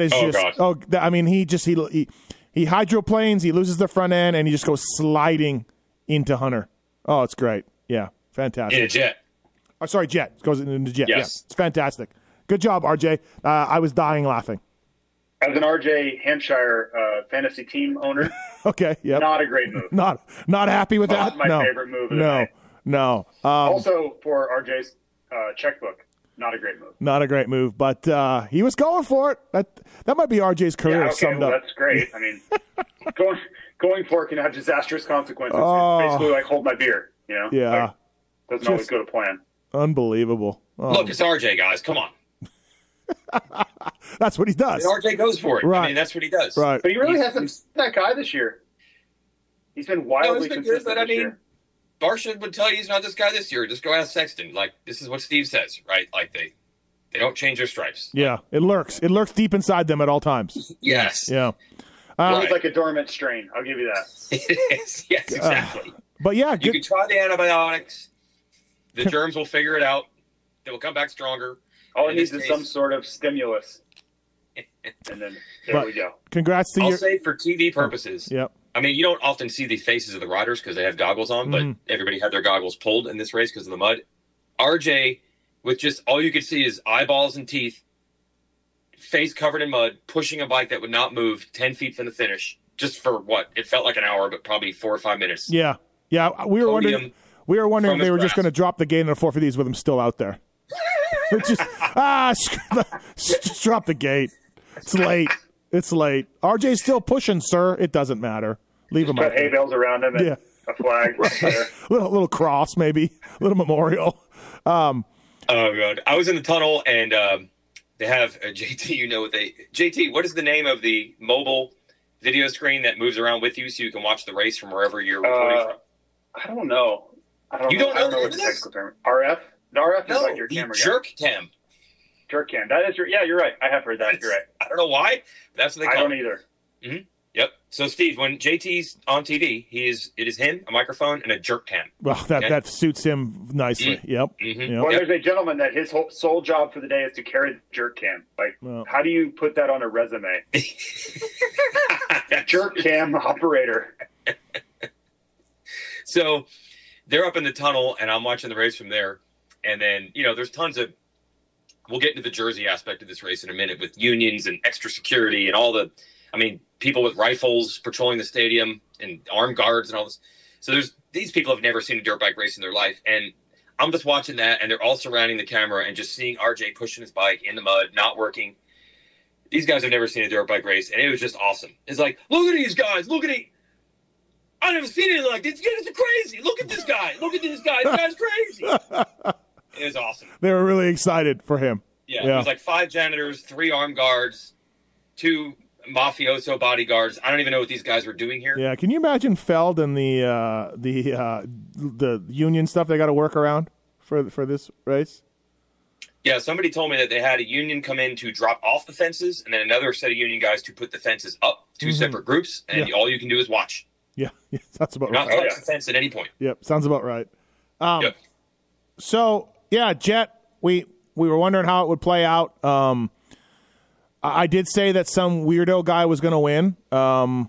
is just God. He hydroplanes, he loses the front end, and he just goes sliding into Hunter. Oh, it's great. Yeah, fantastic. In a jet. Oh, sorry, Jet. Goes into Jet. Yes. Yeah, it's fantastic. Good job, RJ. I was dying laughing. As an RJ Hampshire fantasy team owner, okay, yeah, not a great move. Not happy with that? Not my favorite move of the day. No. Also, for RJ's checkbook, not a great move. Not a great move, but he was going for it. That might be RJ's career summed up. That's great. I mean, going for it can have disastrous consequences. Oh. It's basically like hold my beer, you know? Yeah. Like, doesn't always go to plan. Unbelievable. Oh. Look, it's RJ, guys. Come on. That's what he does. And RJ goes for it. Right. I mean, that's what he does. Right. But he really hasn't been that guy this year. He's been wildly consistent this year. Barcia would tell you he's not this guy this year. Just go ask Sexton. Like, this is what Steve says, right? Like, they don't change their stripes. Yeah, it lurks. It lurks deep inside them at all times. Yes. Yeah. It's like a dormant strain. I'll give you that. It is. Yes, exactly. But, yeah. You can try the antibiotics. The germs will figure it out. They will come back stronger. All it needs is some sort of stimulus. And then we go. Congrats to you. I'll say for TV purposes. Yep. I mean, you don't often see the faces of the riders because they have goggles on, but everybody had their goggles pulled in this race because of the mud. RJ, with just all you could see is eyeballs and teeth, face covered in mud, pushing a bike that would not move 10 feet from the finish, just for what? It felt like an hour, but probably 4 or 5 minutes. Yeah. Yeah. We were wondering if they were just going to drop the gate in the 450s with him still out there. Just drop the gate. It's late. It's late. RJ's still pushing, sir. It doesn't matter. Leave just him out. Put hay bales around him and a flag right there. little cross, maybe. A little memorial. Oh, God. I was in the tunnel, and they have – JT, you know what they – JT, what is the name of the mobile video screen that moves around with you so you can watch the race from wherever you're recording from? I don't know. I don't know what the technical term is. RF? The RF is like your camera. Jerk cam. Jerk cam. That is your – yeah, you're right. I have heard that. You're right. I don't know why. That's what they call it. I don't either. Mm-hmm. Yep. So, Steve, when JT's on TV, it is him, a microphone, and a jerk cam. Well, that suits him nicely. Mm-hmm. Yep. Mm-hmm. Well, there's a gentleman that his whole sole job for the day is to carry the jerk cam. Like, how do you put that on a resume? Jerk cam operator. So they're up in the tunnel, and I'm watching the race from there. And then, there's tons of – we'll get into the Jersey aspect of this race in a minute with unions and extra security and all the – people with rifles patrolling the stadium and armed guards and all this. So these people have never seen a dirt bike race in their life. And I'm just watching that, and they're all surrounding the camera and just seeing RJ pushing his bike in the mud, not working. These guys have never seen a dirt bike race, and it was just awesome. It's like, look at these guys. Look at it. I've never seen anything like this. These guys are crazy. Look at this guy. Look at this guy. This guy's crazy. It was awesome. They were really excited for him. Yeah. It was like 5 janitors, 3 armed guards, 2 – mafioso bodyguards. I don't even know what these guys were doing here. Yeah, can you imagine Feld and the union stuff they got to work around for this race? Yeah, somebody told me that they had a union come in to drop off the fences, and then another set of union guys to put the fences up. 2 separate groups, and all you can do is watch. Yeah, that's about right. Not touch the fence at any point. Yep, sounds about right. So yeah, Jet, we were wondering how it would play out. I did say that some weirdo guy was going to win,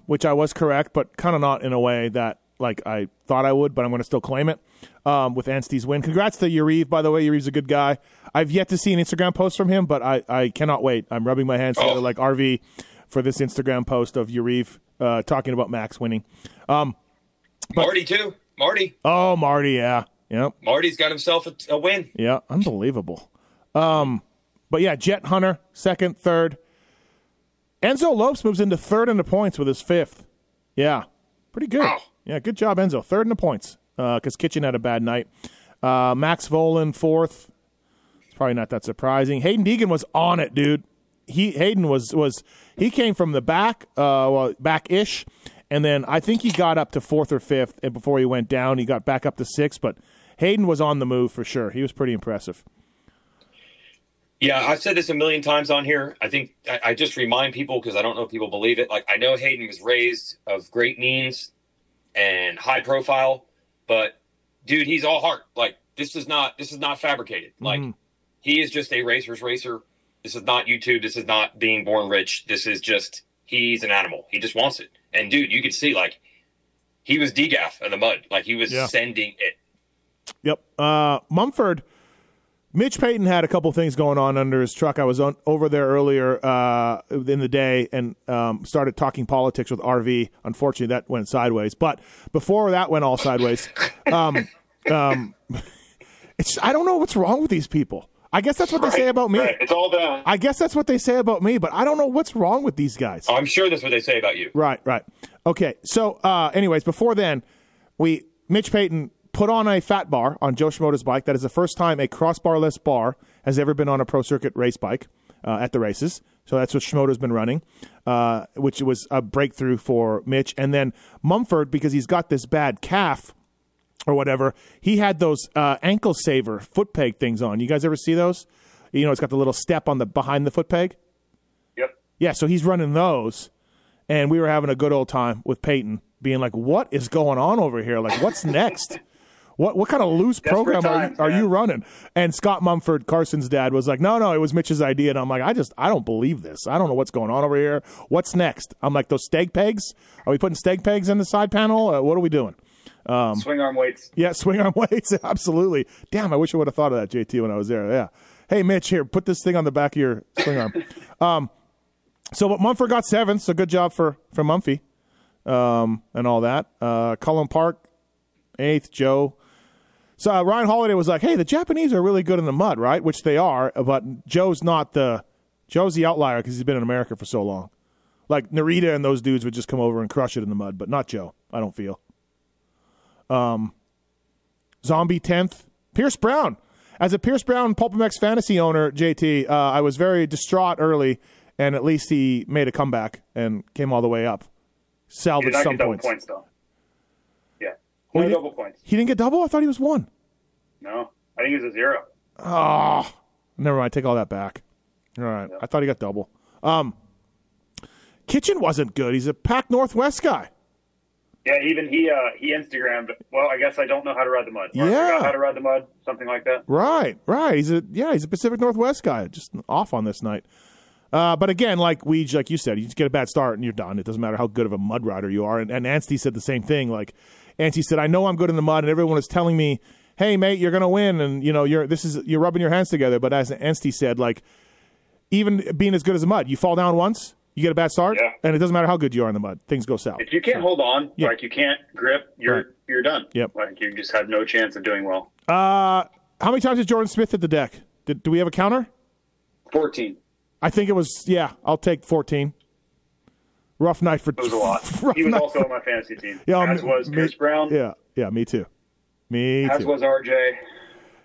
which I was correct, but kind of not in a way that like I thought I would, but I'm going to still claim it with Anstie's win. Congrats to Yariv, by the way. Yariv's a good guy. I've yet to see an Instagram post from him, but I cannot wait. I'm rubbing my hands together like RV for this Instagram post of Yariv talking about Max winning. Marty, too. Marty. Oh, Marty, yeah. Yep. Marty's got himself a win. Yeah, unbelievable. But, yeah, Jet Hunter, second, third. Enzo Lopes moves into third in the points with his 5th. Yeah, pretty good. Ow. Yeah, good job, Enzo. Third in the points because Kitchen had a bad night. Max Volin, 4th. It's probably not that surprising. Hayden Deegan was on it, dude. Hayden came from the back, back-ish, and then I think he got up to 4th or 5th, and before he went down, he got back up to 6th. But Hayden was on the move for sure. He was pretty impressive. Yeah, I've said this a million times on here. I think I just remind people because I don't know if people believe it. Like, I know Hayden was raised of great means and high profile, but, dude, he's all heart. Like, this is not fabricated. Like, he is just a racer's racer. This is not YouTube. This is not being born rich. This is just he's an animal. He just wants it. And, dude, you could see, like, he was DGAF in the mud. Like, he was sending it. Yep. Mumford. Mitch Payton had a couple things going on under his truck. I was over there earlier in the day and started talking politics with RV. Unfortunately, that went sideways. But before that went all sideways, I don't know what's wrong with these people. I guess that's what they say about me. Right. It's all down. I guess that's what they say about me, but I don't know what's wrong with these guys. Oh, I'm sure that's what they say about you. Right. Okay. So anyways, before then, Mitch Payton put on a fat bar on Joe Schmoda's bike. That is the first time a crossbarless bar has ever been on a pro circuit race bike at the races. So that's what Schmoda's been running, which was a breakthrough for Mitch. And then Mumford, because he's got this bad calf or whatever, he had those ankle saver foot peg things on. You guys ever see those? It's got the little step on the behind the foot peg. Yep. Yeah, so he's running those. And we were having a good old time with Peyton being like, what is going on over here? Like, what's next? What kind of loose program are you running? And Scott Mumford, Carson's dad, was like, no, it was Mitch's idea. And I'm like, I don't believe this. I don't know what's going on over here. What's next? I'm like, those stag pegs? Are we putting stag pegs in the side panel? What are we doing? Swing arm weights. Yeah, swing arm weights. Absolutely. Damn, I wish I would have thought of that, JT, when I was there. Yeah. Hey, Mitch, here, put this thing on the back of your swing arm. But Mumford got seventh, so good job for Mumphy and all that. Cullen Park, eighth, Joe. So Ryan Holiday was like, hey, the Japanese are really good in the mud, right? Which they are, but Joe's the outlier because he's been in America for so long. Like Narita and those dudes would just come over and crush it in the mud, but not Joe, I don't feel. Zombie 10th. Pierce Brown. As a Pierce Brown Pulp MX fantasy owner, JT, I was very distraught early, and at least he made a comeback and came all the way up. Salvaged some points though. Yeah. Only double points. He didn't get double? I thought he was one. No. I think he was a zero. Oh. Never mind. Take all that back. All right. Yep. I thought he got double. Kitchen wasn't good. He's a Pac Northwest guy. Yeah, even he Instagrammed, well, I guess I don't know how to ride the mud. Or I forgot how to ride the mud, something like that. Right. He's a Pacific Northwest guy. Just off on this night. But again, like Weege, like you said, you just get a bad start and you're done. It doesn't matter how good of a mud rider you are. And Anstie said the same thing. Like Anstie said, I know I'm good in the mud, and everyone is telling me, hey mate, you're gonna win, and you know you're rubbing your hands together. But as Anstie said, like even being as good as the mud, you fall down once. You get a bad start, and it doesn't matter how good you are in the mud. Things go south. If you can't hold on, like you can't grip, you're done. Yep. Like you just have no chance of doing well. How many times did Jordan Smith hit the deck? Do we have a counter? 14. I think it was, I'll take 14. Rough night for... It was a lot. He was also on my fantasy team. Yeah, as was Pierce Brown. Yeah, me too. As was RJ.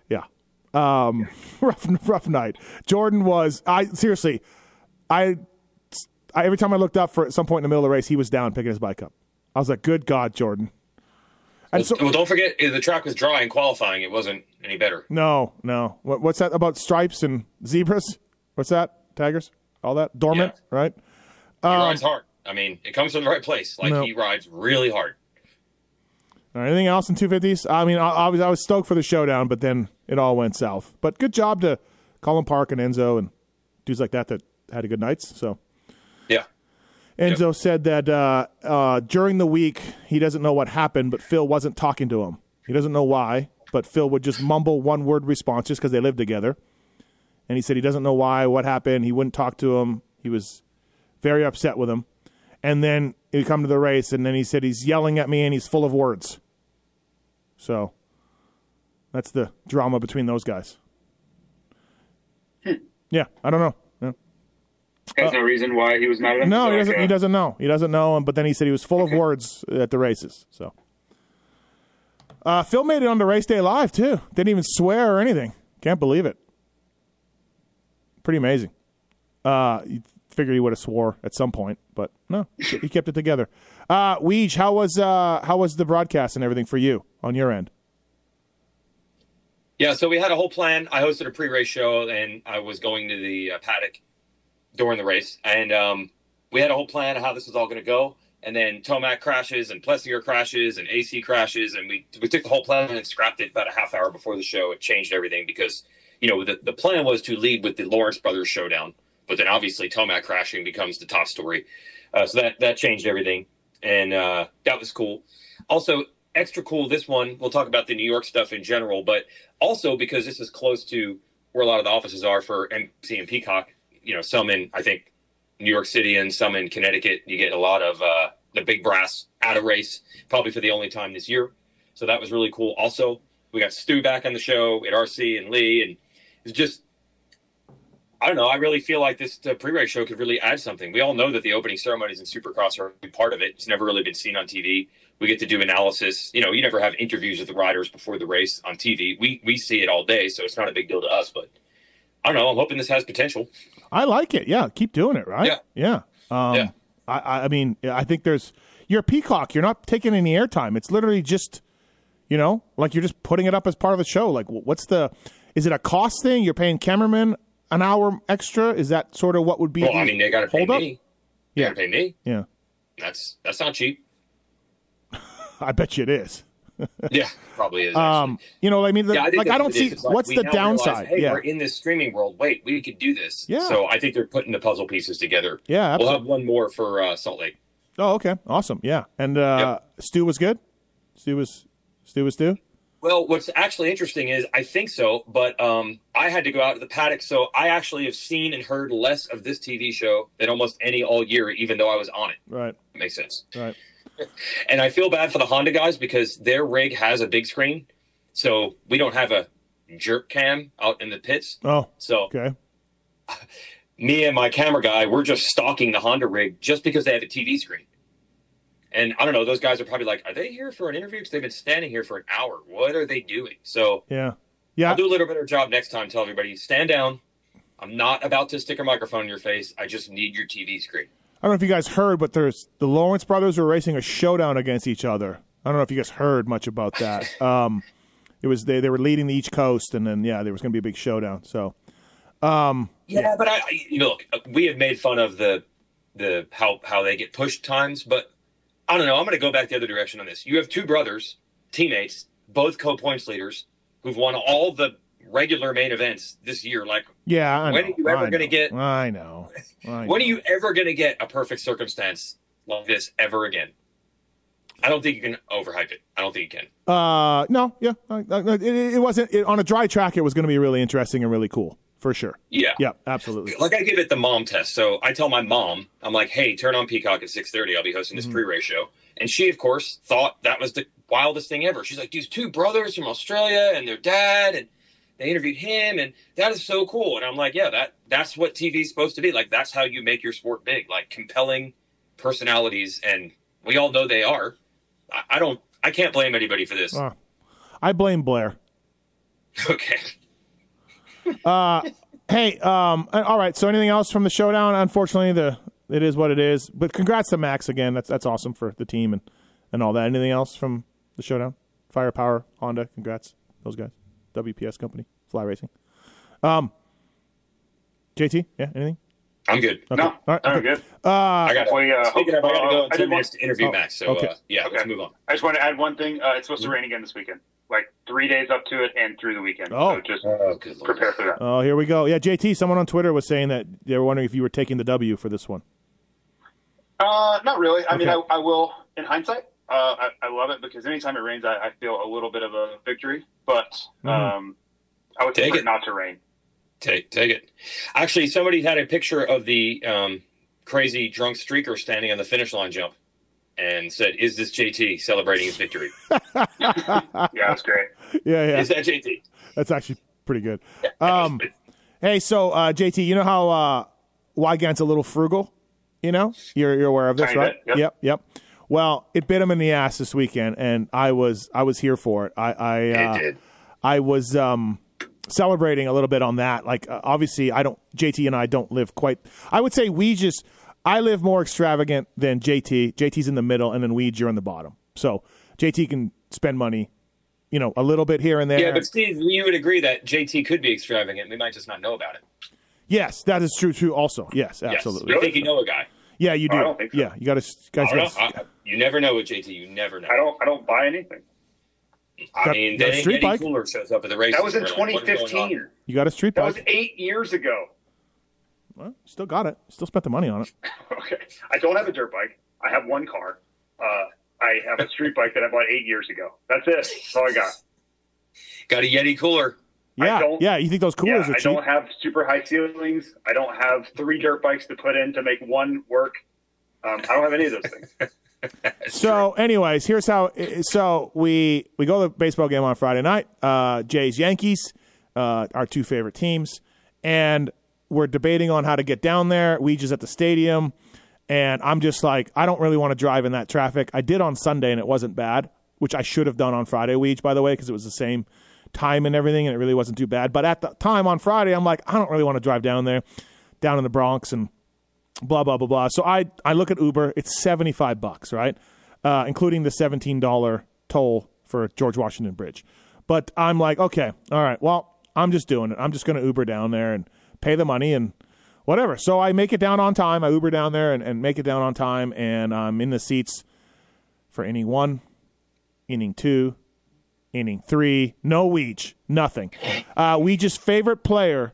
Yeah. Rough night. Jordan was... Seriously, every time I looked up for at some point in the middle of the race, he was down picking his bike up. I was like, good God, Jordan. And well, don't forget, the track was dry in qualifying. It wasn't any better. No. What's that about stripes and zebras? What's that? Tigers? All that? Dormant, right? He rides hard. I mean, it comes from the right place. He rides really hard. All right, anything else in 250s? I mean, I was stoked for the showdown, but then it all went south. But good job to Colin Park and Enzo and dudes like that had a good nights, so... Yeah. Enzo said that during the week, he doesn't know what happened, but Phil wasn't talking to him. He doesn't know why, but Phil would just mumble one-word response just because they lived together. And he said he doesn't know why, what happened. He wouldn't talk to him. He was very upset with him. And then he'd come to the race, and then he said he's yelling at me, and he's full of words. So that's the drama between those guys. Yeah, I don't know. There's no reason why he was not in. No, he doesn't know. He doesn't know him, but then he said he was full of words at the races. So Phil made it on the race day live too. Didn't even swear or anything. Can't believe it. Pretty amazing. You figured he would have swore at some point, but no. He kept it together. Weege, how was the broadcast and everything for you on your end? Yeah, so we had a whole plan. I hosted a pre-race show and I was going to the paddock during the race, and we had a whole plan of how this was all going to go, and then Tomac crashes, and Plessinger crashes, and AC crashes, and we took the whole plan and scrapped it about a half hour before the show. It changed everything because, you know, the plan was to lead with the Lawrence Brothers showdown, but then obviously Tomac crashing becomes the top story. So that changed everything, and that was cool. Also, extra cool, this one, we'll talk about the New York stuff in general, but also because this is close to where a lot of the offices are for MC and Peacock. You know, some in, I think, New York City and some in Connecticut. You get a lot of the big brass at a race, probably for the only time this year. So that was really cool. Also, we got Stu back on the show at RC and Lee. And it's just, I don't know, I really feel like this pre-race show could really add something. We all know that the opening ceremonies in Supercross are a big part of it. It's never really been seen on TV. We get to do analysis. You know, you never have interviews with the riders before the race on TV. We see it all day, so it's not a big deal to us, but... I don't know. I'm hoping this has potential. I like it. Yeah. Keep doing it, right? Yeah. Yeah. I mean, I think you're a Peacock. You're not taking any airtime. It's literally just, you know, like you're just putting it up as part of the show. Like, is it a cost thing? You're paying cameramen an hour extra? Is that sort of what would be? Well, I mean, they got to pay me. Yeah. They got to pay me. Yeah. That's not cheap. I bet you it is. Yeah, probably is. You know, I mean, I don't see what's the downside. Hey, we're in this streaming world. Wait, we could do this. Yeah. So I think they're putting the puzzle pieces together. Yeah, absolutely. We'll have one more for Salt Lake. Oh, okay, awesome. Yeah, and Stu was good. Stu was Stu. Well, what's actually interesting is I think so, but I had to go out to the paddock, so I actually have seen and heard less of this TV show than almost any all year, even though I was on it. Right. That makes sense. Right. And I feel bad for the Honda guys because their rig has a big screen, so we don't have a jerk cam out in the pits. Oh, so okay. Me and my camera guy, we're just stalking the Honda rig just because they have a TV screen. And I don't know, those guys are probably like, are they here for an interview? Because they've been standing here for an hour. What are they doing? So yeah, I'll do a little better job next time. Tell everybody, stand down. I'm not about to stick a microphone in your face. I just need your TV screen. I don't know if you guys heard, but there's the Lawrence brothers were racing a showdown against each other. I don't know if you guys heard much about that. It was they were leading the each coast, and then there was going to be a big showdown. So but I look, we have made fun of the how they get pushed times, but I don't know. I'm going to go back the other direction on this. You have two brothers, teammates, both co-points leaders, who've won all the regular main events this year. Like, when are you ever going to get? I know. When are you ever going to get a perfect circumstance like this ever again? I don't think you can overhype it. I don't think you can. No, yeah, it wasn't on a dry track. It was going to be really interesting and really cool. For sure. Yeah, absolutely. Like I give it the mom test. So I tell my mom, I'm like, hey, turn on Peacock at 6:30. I'll be hosting this pre-race show. And she, of course, thought that was the wildest thing ever. She's like, these two brothers from Australia and their dad, and they interviewed him, and that is so cool. And I'm like, yeah, that's what TV's supposed to be. Like, that's how you make your sport big, like compelling personalities. And we all know they are. I can't blame anybody for this. I blame Blair. Okay. Hey, all right, so anything else from the showdown? Unfortunately, it is what it is. But congrats to Max again. That's awesome for the team and all that. Anything else from the showdown? Firepower, Honda, congrats. Those guys. WPS Company, Fly Racing. JT, yeah, anything? I'm good. Okay. No, all right, I'm good. I got to go interview Max, so let's move on. I just want to add one thing. It's supposed to rain again this weekend. Like 3 days up to it and through the weekend. Oh, so just prepare for that. Oh, here we go. Yeah, JT, someone on Twitter was saying that they were wondering if you were taking the W for this one. Not really. I mean, I will in hindsight. I love it because anytime it rains, I feel a little bit of a victory. But I would take it not to rain. Take it. Actually, somebody had a picture of the crazy drunk streaker standing on the finish line jump. And said, "Is this JT celebrating his victory?" Yeah, that's great. Yeah. Is that JT? That's actually pretty good. Hey, so JT, you know how Weigandt's a little frugal? You know, you're aware of this, right? Yep. Well, it bit him in the ass this weekend, and I was here for it. I did. I was celebrating a little bit on that. Like, obviously, JT and I don't live quite. I would say we just. I live more extravagant than JT. JT's in the middle, and then Weege, you're on the bottom. So JT can spend money, a little bit here and there. Yeah, but Steve, you would agree that JT could be extravagant. We might just not know about it. Yes, that is true also. Yes, absolutely. Yes. You think you know a guy. Yeah, you do. I don't think so. Yeah, you got to – you never know with JT. You never know. I don't buy anything. I mean, then Eddie Cooler shows up at the race. That was in 2015. Like, you got a street bike. That was 8 years ago. Well, still got it. Still spent the money on it. Okay. I don't have a dirt bike. I have one car. I have a street bike that I bought 8 years ago. That's it. That's all I got. Got a Yeti cooler. Yeah. You think those coolers are cheap? I don't have super high ceilings. I don't have three dirt bikes to put in to make one work. I don't have any of those things. So, anyways, here's how. So we go to the baseball game on Friday night. Jays, Yankees, our two favorite teams, and. We're debating on how to get down there. We just at the stadium, and I'm just like, I don't really want to drive in that traffic. I did on Sunday, and it wasn't bad, which I should have done on Friday, Weege, by the way, because it was the same time and everything, and it really wasn't too bad. But at the time on Friday, I'm like, I don't really want to drive down there, down in the Bronx and blah, blah, blah, blah. So I look at Uber. It's $75, right, including the $17 toll for George Washington Bridge. But I'm like, okay, all right, well, I'm just doing it. I'm just going to Uber down there and pay the money and whatever. So I make it down on time. I Uber down there and make it down on time, and I'm in the seats for inning 1, inning 2, inning 3. No Weege, nothing. Weege's favorite player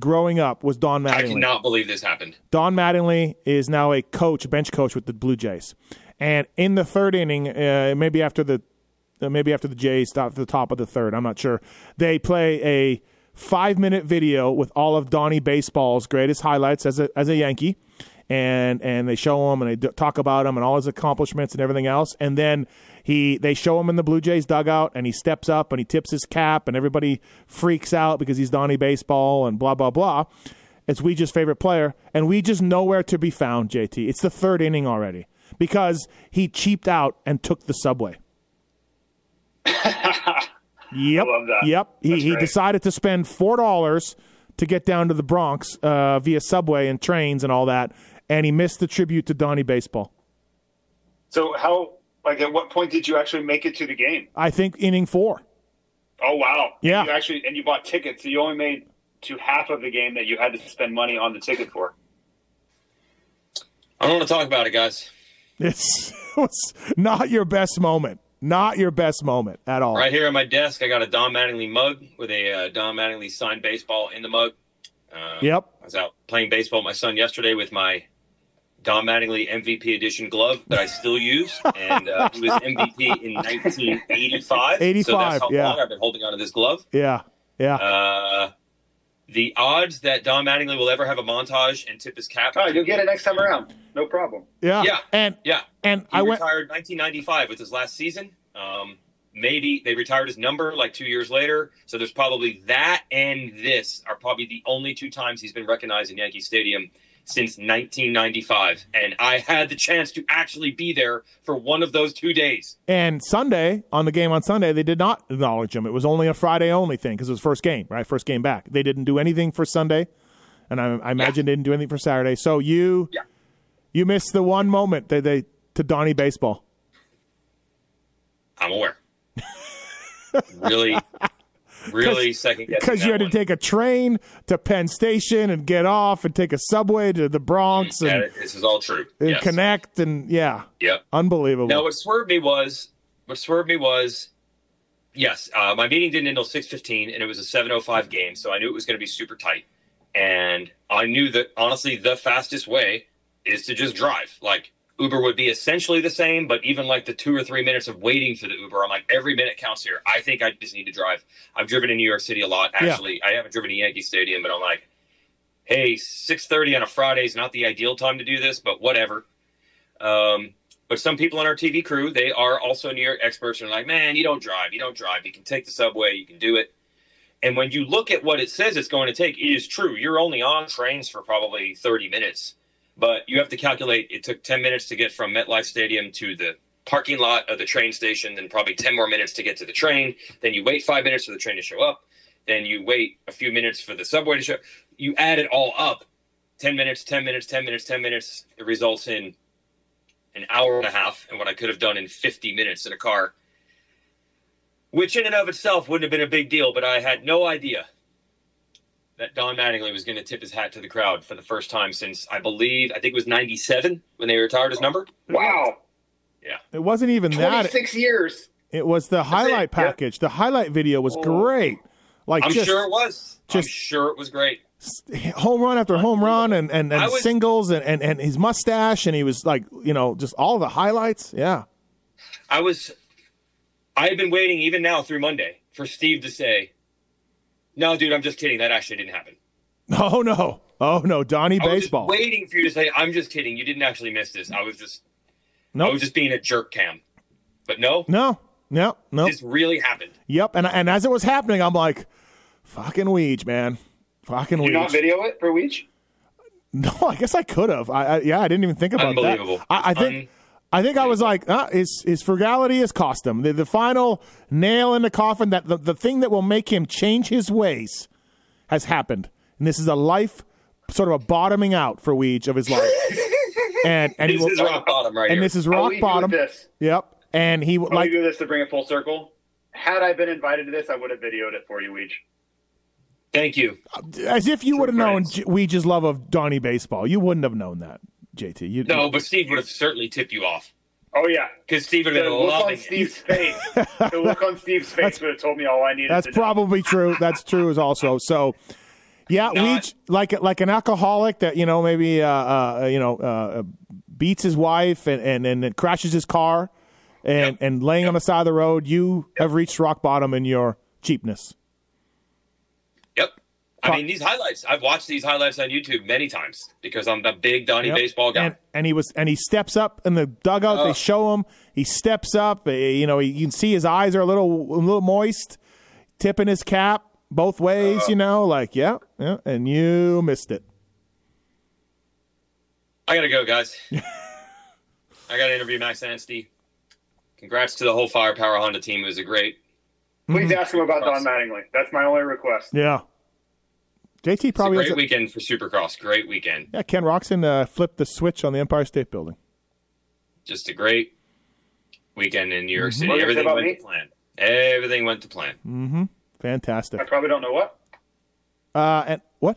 growing up was Don Mattingly. I cannot believe this happened. Don Mattingly is now a bench coach with the Blue Jays. And in the third inning, maybe after the maybe after the Jays stopped at the top of the third. I'm not sure. They play a 5-minute video with all of Donnie Baseball's greatest highlights as a Yankee. And they show him, and they talk about him and all his accomplishments and everything else. And then they show him in the Blue Jays dugout, and he steps up and he tips his cap, and everybody freaks out because he's Donnie Baseball and blah, blah, blah. It's Ouija's favorite player, and Ouija's nowhere to be found, JT. It's the third inning already because he cheaped out and took the subway. Yep. I love that. Yep. He decided to spend $4 to get down to the Bronx via subway and trains and all that. And he missed the tribute to Donnie Baseball. So at what point did you actually make it to the game? I think inning 4. Oh, wow. Yeah. And you bought tickets. So you only made to half of the game that you had to spend money on the ticket for. I don't want to talk about it, guys. It's not your best moment. Not your best moment at all. Right here at my desk, I got a Don Mattingly mug with a Don Mattingly signed baseball in the mug. Yep. I was out playing baseball with my son yesterday with my Don Mattingly MVP edition glove that I still use, and he was MVP in 1985. 85, so that's how long I've been holding onto this glove. Yeah, yeah. The odds that Don Mattingly will ever have a montage and tip his cap. Oh, you'll get it next time around. No problem. Yeah. Yeah. And he retired 1995 with his last season. Maybe they retired his number like 2 years later. So there's probably that, and this are probably the only two times he's been recognized in Yankee Stadium since 1995. And I had the chance to actually be there for one of those 2 days. And Sunday, on the game on Sunday, they did not acknowledge him. It was only a Friday only thing because it was first game, right? First game back. They didn't do anything for Sunday. And I imagine they didn't do anything for Saturday. So you missed the one moment that they to Donnie Baseball. I'm aware. Really second guessing. Because you had to take a train to Penn Station and get off and take a subway to the Bronx. And this is all true. And connect and unbelievable. Now what swerved me was, yes, my meeting didn't end until 6:15, and it was a 7:05 game, so I knew it was going to be super tight. And I knew that honestly the fastest way is to just drive. Like Uber would be essentially the same, but even like the 2 or 3 minutes of waiting for the Uber, I'm like, every minute counts here. I think I just need to drive. I've driven in New York City a lot, actually. Yeah. I haven't driven to Yankee Stadium, but I'm like, hey, 6:30 on a Friday is not the ideal time to do this, but whatever. But some people on our TV crew, they are also New York experts, and are like, man, you don't drive. You can take the subway, you can do it. And when you look at what it says it's going to take, it is true. You're only on trains for probably 30 minutes. But you have to calculate it took 10 minutes to get from MetLife Stadium to the parking lot of the train station, then probably 10 more minutes to get to the train. Then you wait 5 minutes for the train to show up. Then you wait a few minutes for the subway to show up. You add it all up, 10 minutes. It results in an hour and a half and what I could have done in 50 minutes in a car, which in and of itself wouldn't have been a big deal, but I had no idea that Don Mattingly was going to tip his hat to the crowd for the first time since, I think it was 97 when they retired his number. Wow. Yeah. It wasn't even 26 that. 26 years. It was the highlight package. Yep. The highlight video was great. Like I'm sure it was. I'm sure it was great. Home run after home run and singles and his mustache, and he was like, just all the highlights. Yeah. I had been waiting even now through Monday for Steve to say, no, dude, I'm just kidding. That actually didn't happen. Oh, no. Donnie Baseball. I was just waiting for you to say, I'm just kidding. You didn't actually miss this. I was just being a jerk, Cam. But no. This really happened. Yep. And as it was happening, I'm like, fucking Ouija, man. Fucking Ouija. Did you not video it for Ouija? No, I guess I could have. I didn't even think about that. Unbelievable. I think I was like, his frugality has cost him. The final nail in the coffin, that the thing that will make him change his ways has happened. And this is a life, sort of a bottoming out for Ouija of his life. and this is rock bottom right here. And this is rock bottom. Yep. And he would like to do this to bring it full circle. Had I been invited to this, I would have videoed it for you, Ouija. Thank you. As if you would have known Ouija's love of Donnie Baseball. You wouldn't have known that. JT, but Steve would have certainly tipped you off. Oh yeah, because Steve would have been loving it. The look on Steve's face would have told me all I needed. That's probably true. That's true as also. So, yeah, Ouija, like an alcoholic that maybe beats his wife and crashes his car, and laying on the side of the road, you have reached rock bottom in your cheapness. I mean, these highlights, I've watched these highlights on YouTube many times because I'm a big Donnie baseball guy. And he steps up in the dugout. They show him. He steps up. You know, you can see his eyes are a little moist, tipping his cap both ways, and you missed it. I got to go, guys. I got to interview Max Anstie. Congrats to the whole Firepower Honda team. It was a great. Please ask him about Don Mattingly. That's my only request. Yeah. JT probably it's a great weekend for Supercross. Great weekend. Yeah, Ken Roczen flipped the switch on the Empire State Building. Just a great weekend in New York City. Everything went to plan. Everything went to plan. Mm-hmm. Fantastic. I probably don't know what. And what?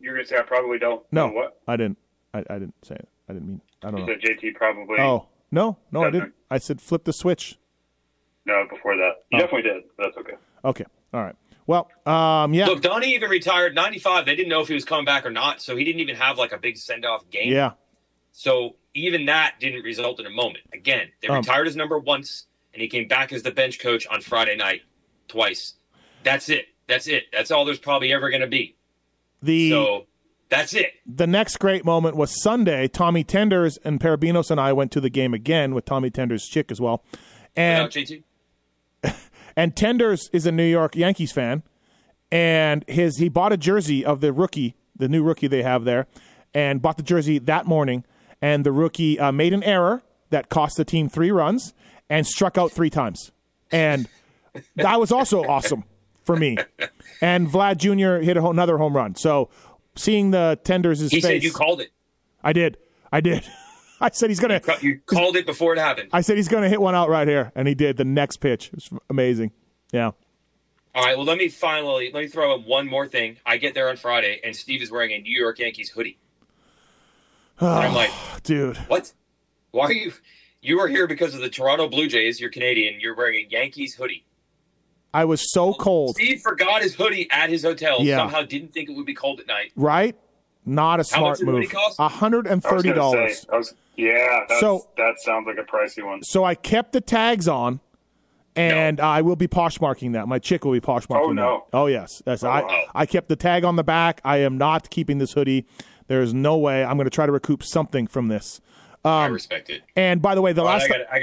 You're gonna say I probably don't know what? I didn't. I didn't say it. I didn't mean. I don't know. You said JT probably. Oh no, I didn't. I said flip the switch. No, before that, you definitely did. That's okay. Okay. All right. Well, yeah. Look, Donnie even retired 95. They didn't know if he was coming back or not, so he didn't even have like a big send-off game. Yeah. So even that didn't result in a moment. Again, they retired as number once, and he came back as the bench coach on Friday night twice. That's it. That's it. That's all there's probably ever going to be. So that's it. The next great moment was Sunday. Tommy Tenders and Parabinos and I went to the game again with Tommy Tenders' chick as well. And JT? And Tenders is a New York Yankees fan, and he bought a jersey of the rookie, the new rookie they have there, and bought the jersey that morning. And the rookie made an error that cost the team 3 runs and struck out 3 times. And that was also awesome for me. And Vlad Jr. hit another home run. So seeing the Tenders' face. He said you called it. I did. I said he's going to – You called it before it happened. I said he's going to hit one out right here, and he did the next pitch. It was amazing. Yeah. All right, well, let me throw in one more thing. I get there on Friday, and Steve is wearing a New York Yankees hoodie. And I'm like, dude. What? Why are you – you were here because of the Toronto Blue Jays. You're Canadian. You're wearing a Yankees hoodie. I was so cold. Steve forgot his hoodie at his hotel. Yeah. Somehow didn't think it would be cold at night. Right? Not a smart move. $130. Yeah, that sounds like a pricey one. So I kept the tags on, and I will be poshmarking that. My chick will be poshmarking that. Oh, no. That. Oh, yes. I kept the tag on the back. I am not keeping this hoodie. There is no way. I'm going to try to recoup something from this. I respect it. And by the way, I got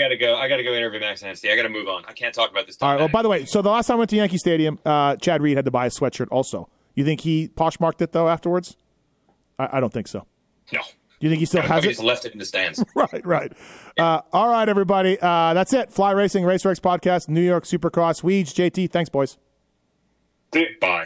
to go interview Max Anstie. I got to move on. I can't talk about this. All right. Well, by the way, so the last time I went to Yankee Stadium, Chad Reed had to buy a sweatshirt also. You think he poshmarked it, though, afterwards? I don't think so. No. Do you think he still has it? He just left it in the stands. Right. Yeah. All right, everybody. That's it. Fly Racing, RacerX Podcast, New York Supercross. Weege, JT, thanks, boys. Bye.